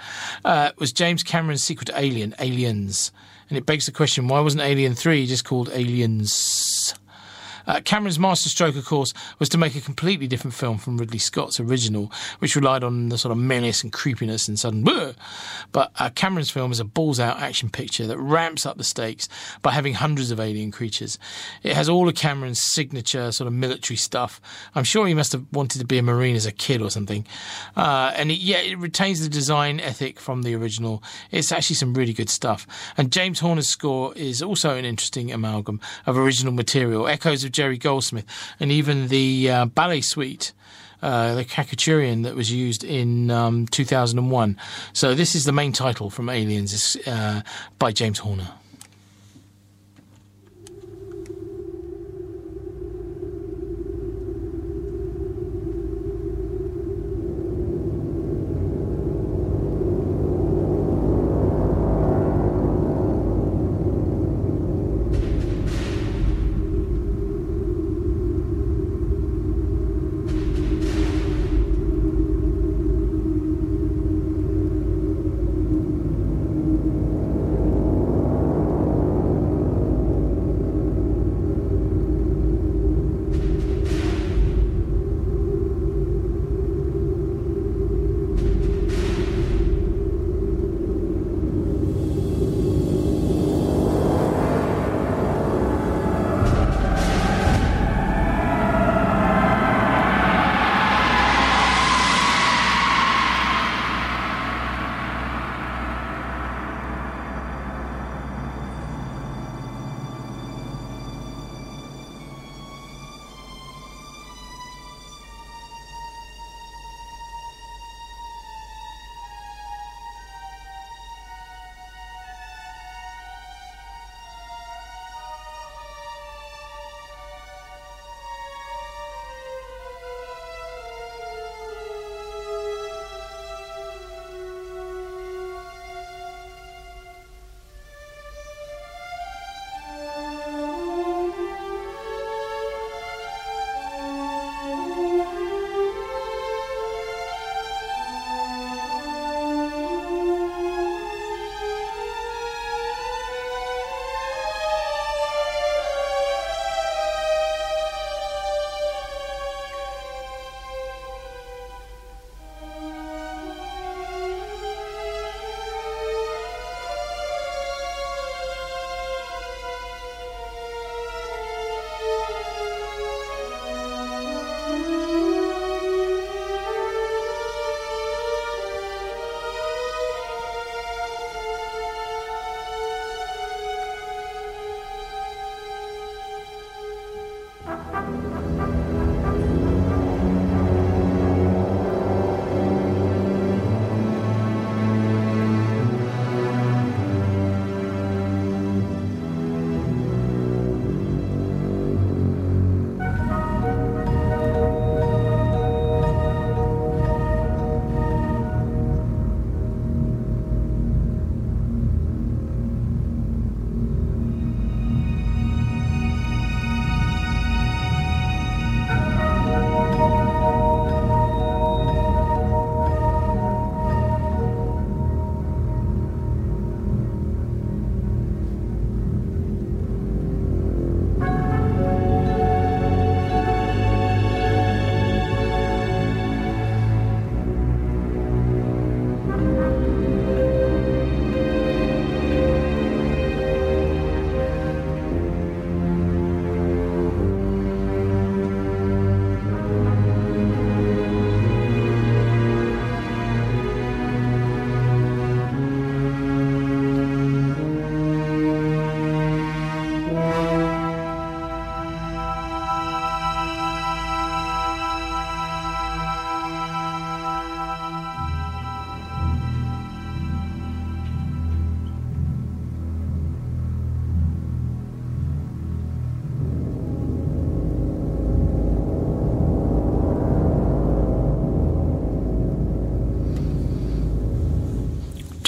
Uh, was James Cameron's sequel to Alien, Aliens. And it begs the question, why wasn't Alien three just called Aliens? Uh, Cameron's masterstroke, of course, was to make a completely different film from Ridley Scott's original, which relied on the sort of menace and creepiness and sudden... Bleh! But uh, Cameron's film is a balls-out action picture that ramps up the stakes by having hundreds of alien creatures. It has all of Cameron's signature sort of military stuff. I'm sure he must have wanted to be a Marine as a kid or something. Uh, and it, yeah, it retains the design ethic from the original. It's actually some really good stuff. And James Horner's score is also an interesting amalgam of original material, echoes of Jerry Goldsmith, and even the uh, ballet suite, uh, the Kakaturian that was used in um, two thousand one. So this is the main title from Aliens, uh, by James Horner.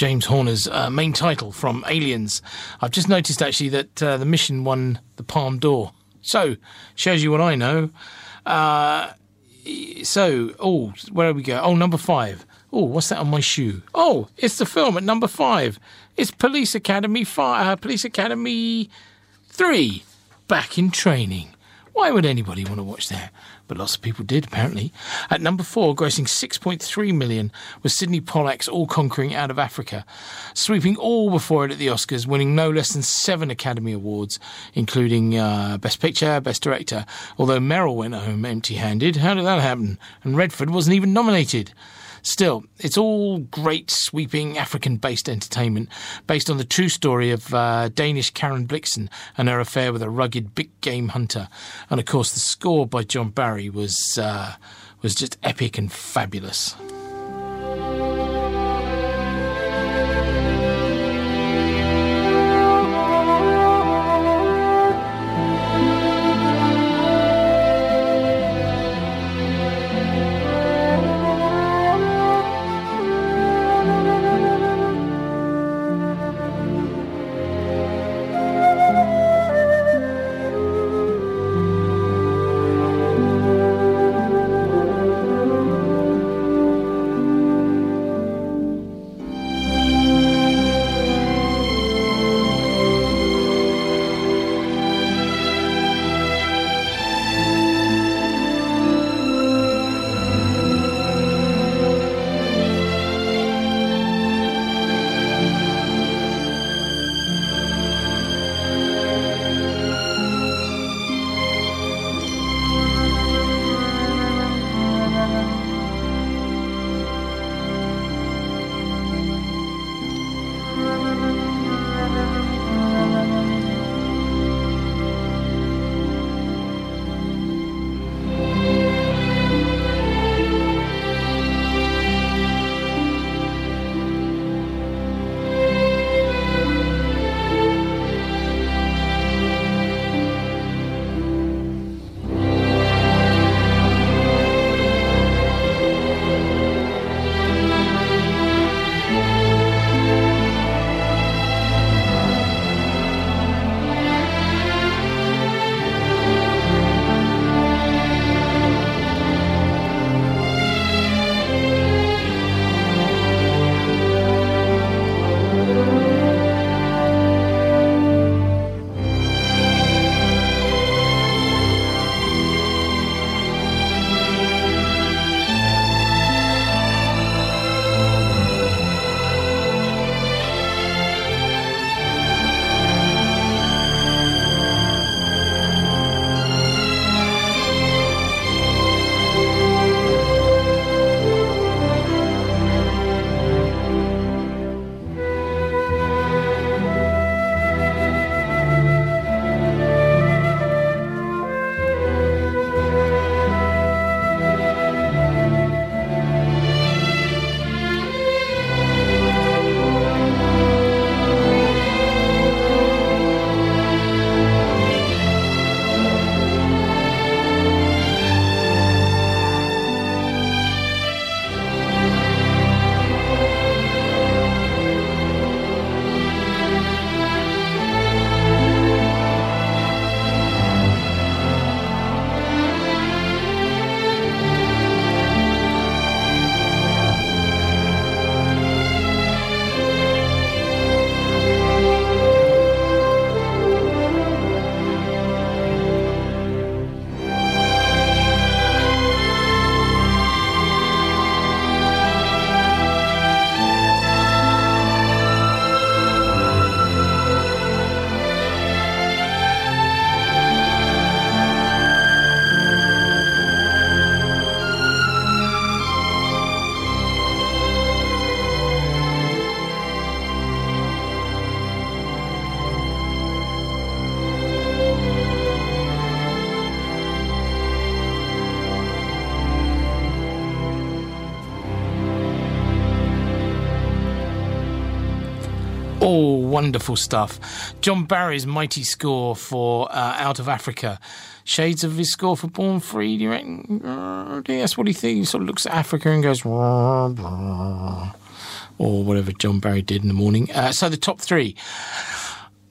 James Horner's uh, main title from Aliens. I've just noticed, actually, that uh, the mission won the Palme d'Or. So, shows you what I know. Uh, so, oh, where do we go? Oh, number five. Oh, what's that on my shoe? Oh, it's the film at number five. It's Police Academy five, uh, Police Academy three, Back in Training. Why would anybody want to watch that? But lots of people did, apparently. At number four, grossing six point three million, was Sidney Pollack's All Conquering Out of Africa, sweeping all before it at the Oscars, winning no less than seven Academy Awards, including uh, Best Picture, Best Director, although Merrill went home empty-handed. How did that happen? And Redford wasn't even nominated. Still, it's all great, sweeping, African-based entertainment based on the true story of uh, Danish Karen Blixen and her affair with a rugged big-game hunter. And, of course, the score by John Barry was, uh, was just epic and fabulous. Oh, wonderful stuff. John Barry's mighty score for uh, Out of Africa. Shades of his score for Born Free, do you reckon? That's what he thinks. He sort of looks at Africa and goes... or whatever John Barry did in the morning. Uh, so the top three.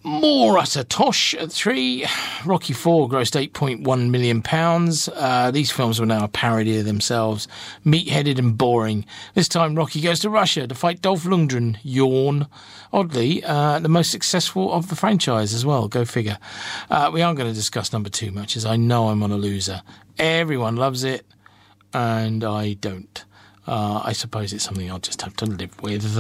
More utter tosh at three. Rocky four grossed eight point one million pounds. Uh, these films were now a parody of themselves. Meat-headed and boring. This time Rocky goes to Russia to fight Dolph Lundgren. Yawn. Oddly, uh, the most successful of the franchise as well. Go figure. Uh, we aren't going to discuss number two much, as I know I'm on a loser. Everyone loves it, and I don't. Uh, I suppose it's something I'll just have to live with.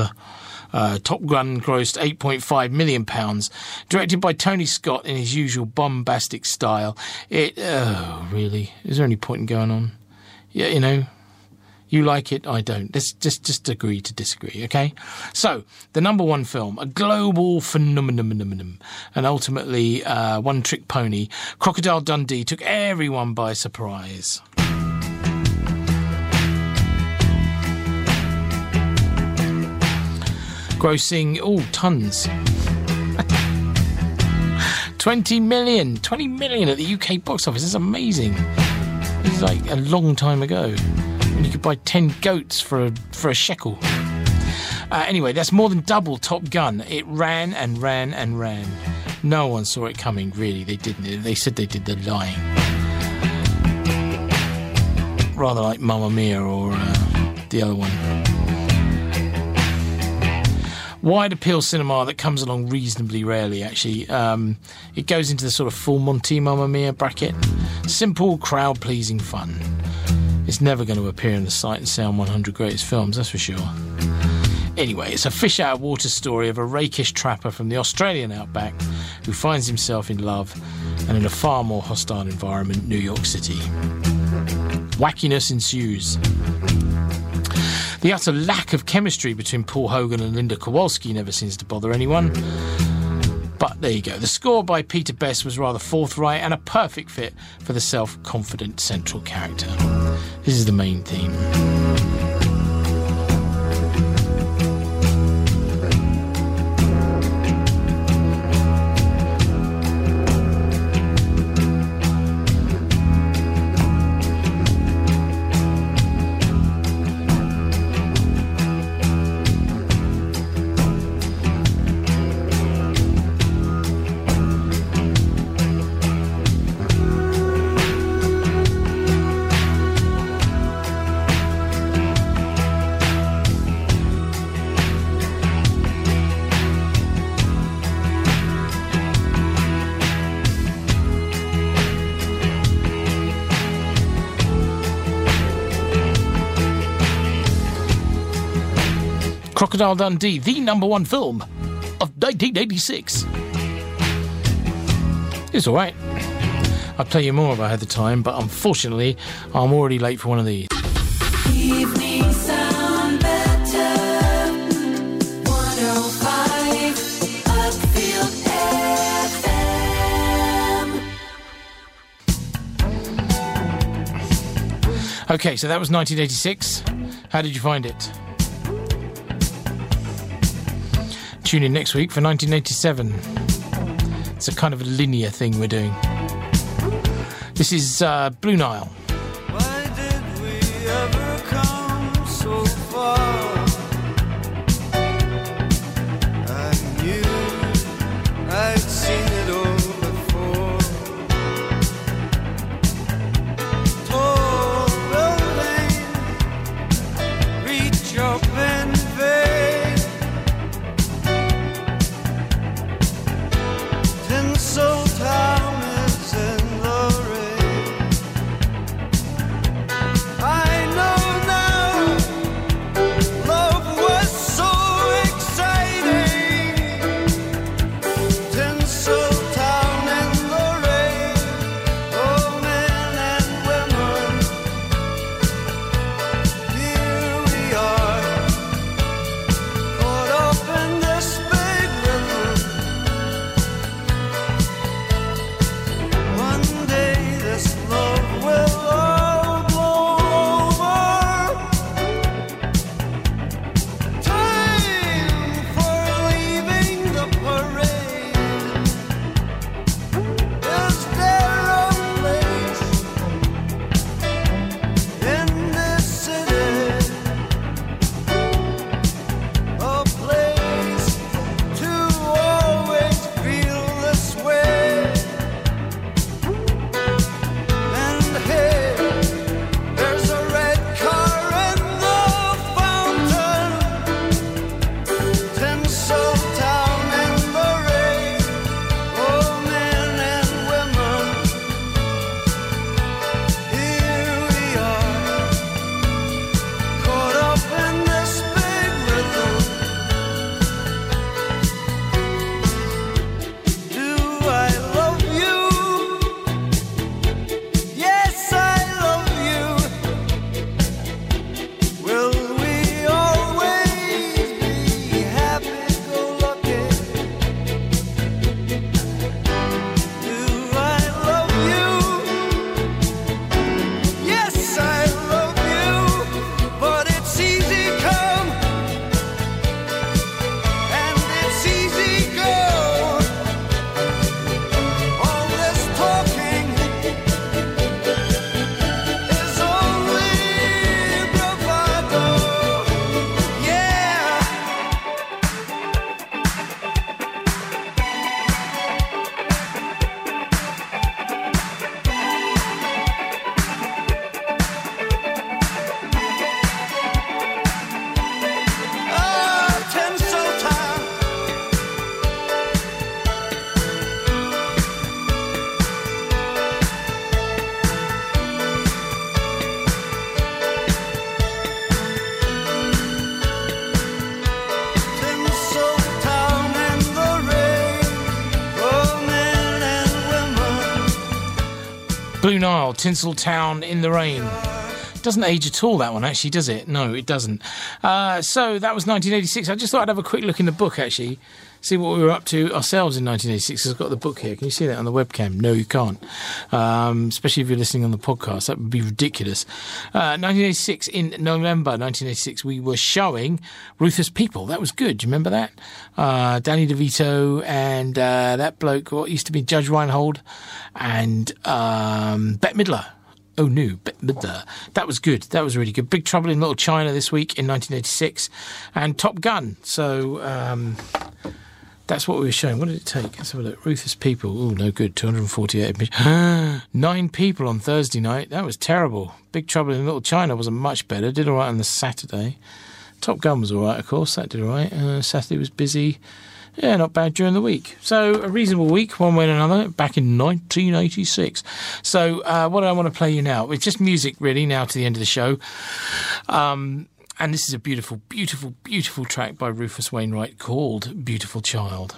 Uh, Top Gun grossed eight point five million pounds. Directed by Tony Scott in his usual bombastic style. It, oh, really? Is there any point in going on? Yeah, you know, you like it, I don't. Let's just, just agree to disagree, okay? So, the number one film, a global phenomenon, and ultimately uh, one-trick pony, Crocodile Dundee took everyone by surprise. Grossing, oh, tons. twenty million. twenty million at the U K box office. That's amazing. This is like a long time ago, when you could buy ten goats for a, for a shekel. Uh, anyway, that's more than double Top Gun. It ran and ran and ran. No one saw it coming, really. They didn't. They said they did the lying. Rather like Mamma Mia or uh, the other one. Wide appeal cinema that comes along reasonably rarely, actually. Um, it goes into the sort of full Monty Mamma Mia bracket. Simple, crowd-pleasing fun. It's never going to appear in the Sight and Sound one hundred Greatest Films, that's for sure. Anyway, it's a fish-out-of-water story of a rakish trapper from the Australian outback who finds himself in love and in a far more hostile environment, New York City. Wackiness ensues. The utter lack of chemistry between Paul Hogan and Linda Kowalski never seems to bother anyone. But there you go. The score by Peter Best was rather forthright and a perfect fit for the self-confident central character. This is the main theme. Crocodile Dundee, the number one film of nineteen eighty-six. It's all right. I'd play you more if I had the time, but unfortunately, I'm already late for one of these. Evening sound better. one oh five Uckfield F M. Okay, so that was nineteen eighty-six. How did you find it? Tune in next week for nineteen eighty-seven. It's a kind of a linear thing we're doing. This is uh, Blue Nile. Why did we ever come so far? I knew I'd seen it all before. Tall building, reach up and so time is in the rain. Blue Nile, Tinseltown in the Rain. Doesn't age at all, that one, actually, does it? No, it doesn't. Uh, so that was nineteen eighty-six. I just thought I'd have a quick look in the book, actually, see what we were up to ourselves in nineteen eighty-six. I've got the book here. Can you see that on the webcam? No, you can't, um, especially if you're listening on the podcast. That would be ridiculous. Uh, nineteen eighty-six, in November nineteen eighty-six, we were showing Ruthless People. That was good. Do you remember that? Uh, Danny DeVito and uh, that bloke, what used to be Judge Reinhold, and um, Bette Midler. Oh, no, but, but uh, that was good. That was really good. Big Trouble in Little China this week in nineteen eighty-six, and Top Gun. So um, that's what we were showing. What did it take? Let's have a look. Ruthless People. Oh, no good. two hundred forty-eight. Nine people on Thursday night. That was terrible. Big Trouble in Little China wasn't much better. Did all right on the Saturday. Top Gun was all right, of course. That did all right. Uh, Saturday was busy. Yeah, not bad during the week. So, a reasonable week, one way or another, back in nineteen eighty-six. So, uh, what do I want to play you now? It's just music, really, now to the end of the show. Um, and this is a beautiful, beautiful, beautiful track by Rufus Wainwright called Beautiful Child.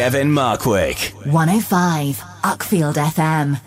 Kevin Markwick. one oh five, Uckfield F M.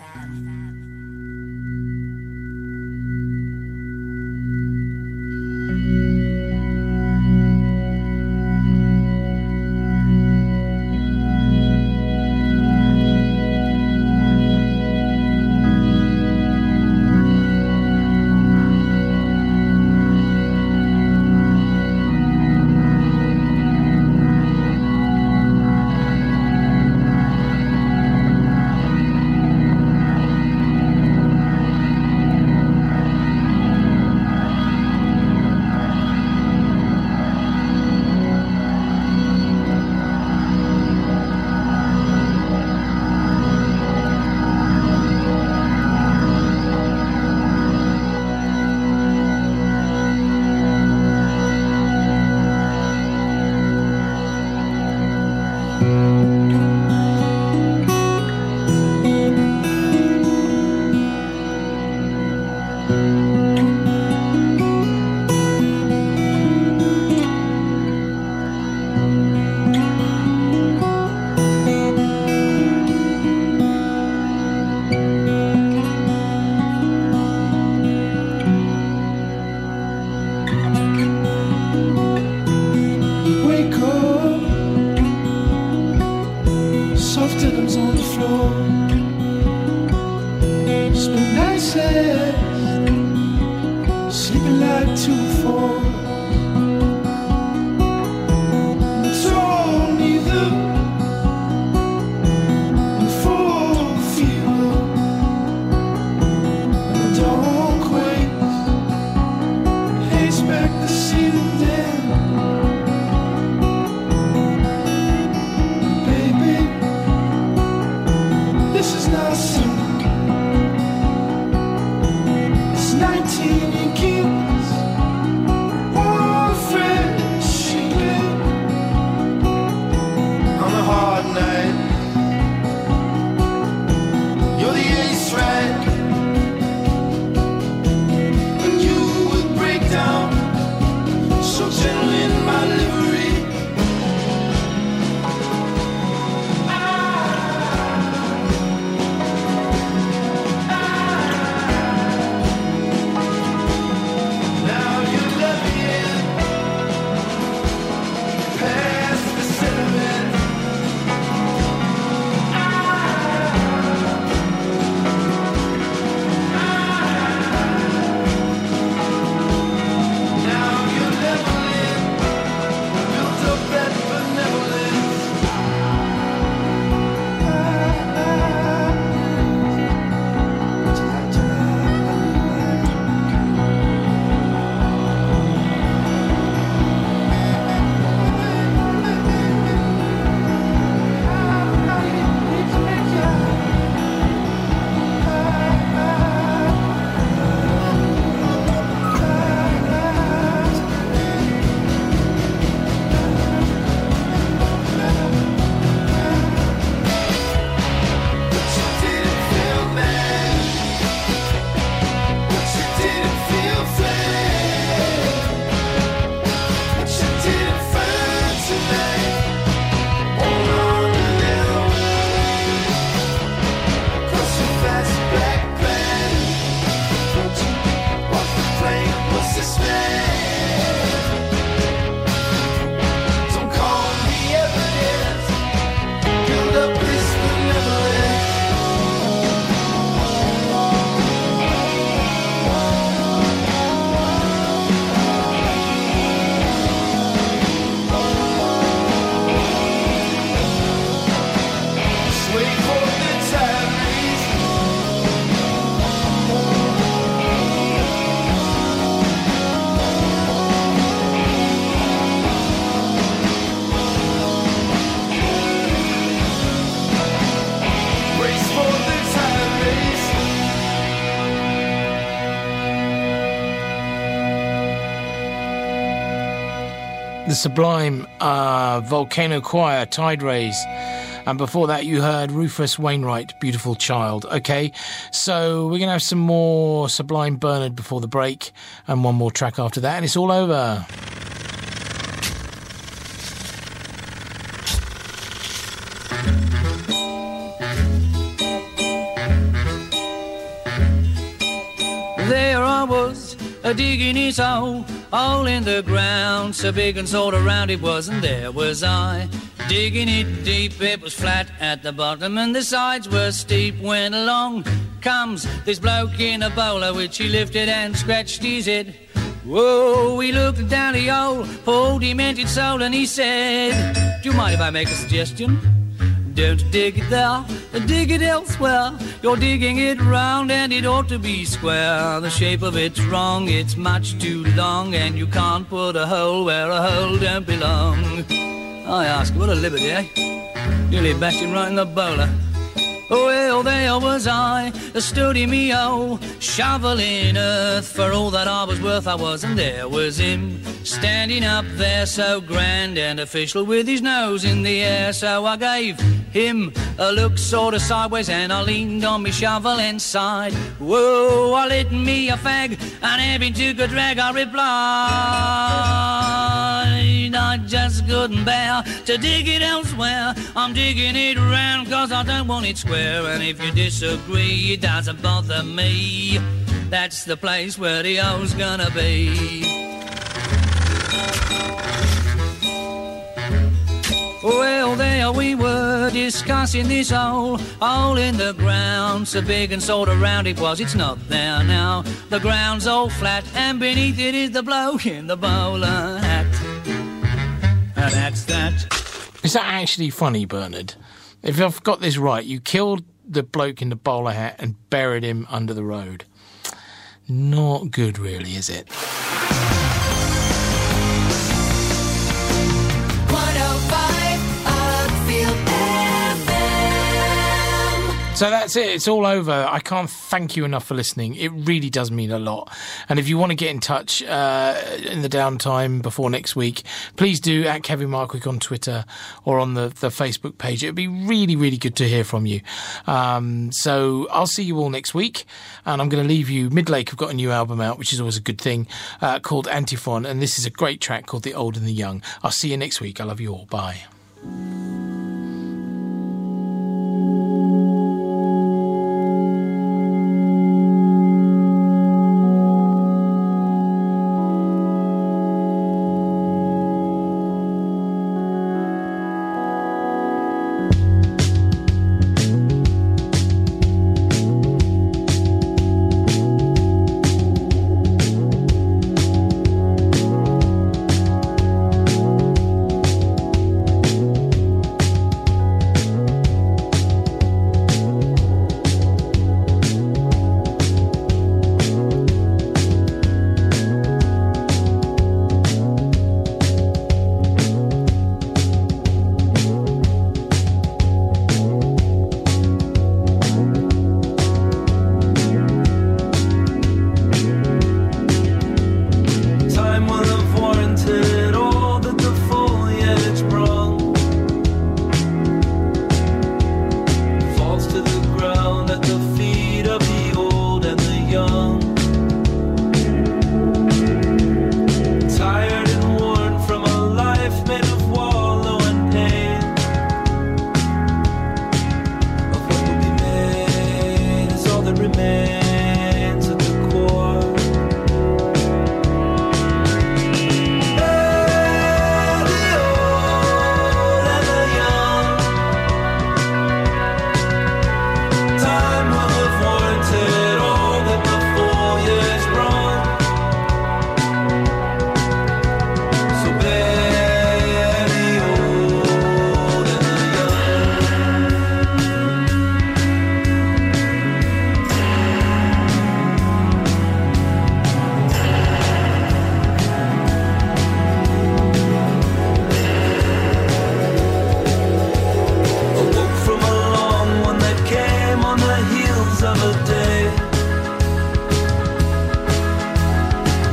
The sublime uh, Volcano Choir, Tide Rays. And before that, you heard Rufus Wainwright, Beautiful Child. Okay, so we're going to have some more Sublime Bernard before the break and one more track after that, and it's all over. a-digging his hole, all in the ground, so big and sort of round it was, and there was I, digging it deep. It was flat at the bottom and the sides were steep, when along comes this bloke in a bowler, which he lifted and scratched his head. Whoa, he looked down the hole, poor demented soul, and he said, do you mind if I make a suggestion? Don't dig it there, dig it elsewhere. You're digging it round and it ought to be square. The shape of it's wrong, it's much too long, and you can't put a hole where a hole don't belong. I ask, what a liberty, eh? Nearly bashed him right in the bowler. Oh, well, there was I, a stood in me hole, shoveling earth for all that I was worth. I was, and there was him, standing up there so grand and official, with his nose in the air. So I gave him a look sort of sideways, and I leaned on me shovel and sighed. Whoa, I lit me a fag, and having to go drag, I replied, I just couldn't bear to dig it elsewhere. I'm digging it round, cause I don't want it square. And if you disagree, it doesn't bother me. That's the place where the hole's gonna be. Well, there we were, discussing this hole, hole in the ground, so big and sort of round it was. It's not there now, the ground's all flat, and beneath it is the bloke in the bowler hat. And that's that. Is that actually funny, Bernard? If I've got this right, you killed the bloke in the bowler hat and buried him under the road. Not good, really, is it? So that's it, it's all over. I can't thank you enough for listening. It really does mean a lot. And if you want to get in touch uh, in the downtime before next week, please do, at Kevin Markwick on Twitter or on the, the Facebook page. It would be really, really good to hear from you. Um, so I'll see you all next week. And I'm going to leave you. Midlake have got a new album out, which is always a good thing, uh, called Antiphon. And this is a great track called The Old and the Young. I'll see you next week. I love you all. Bye.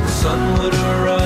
Sun would arise.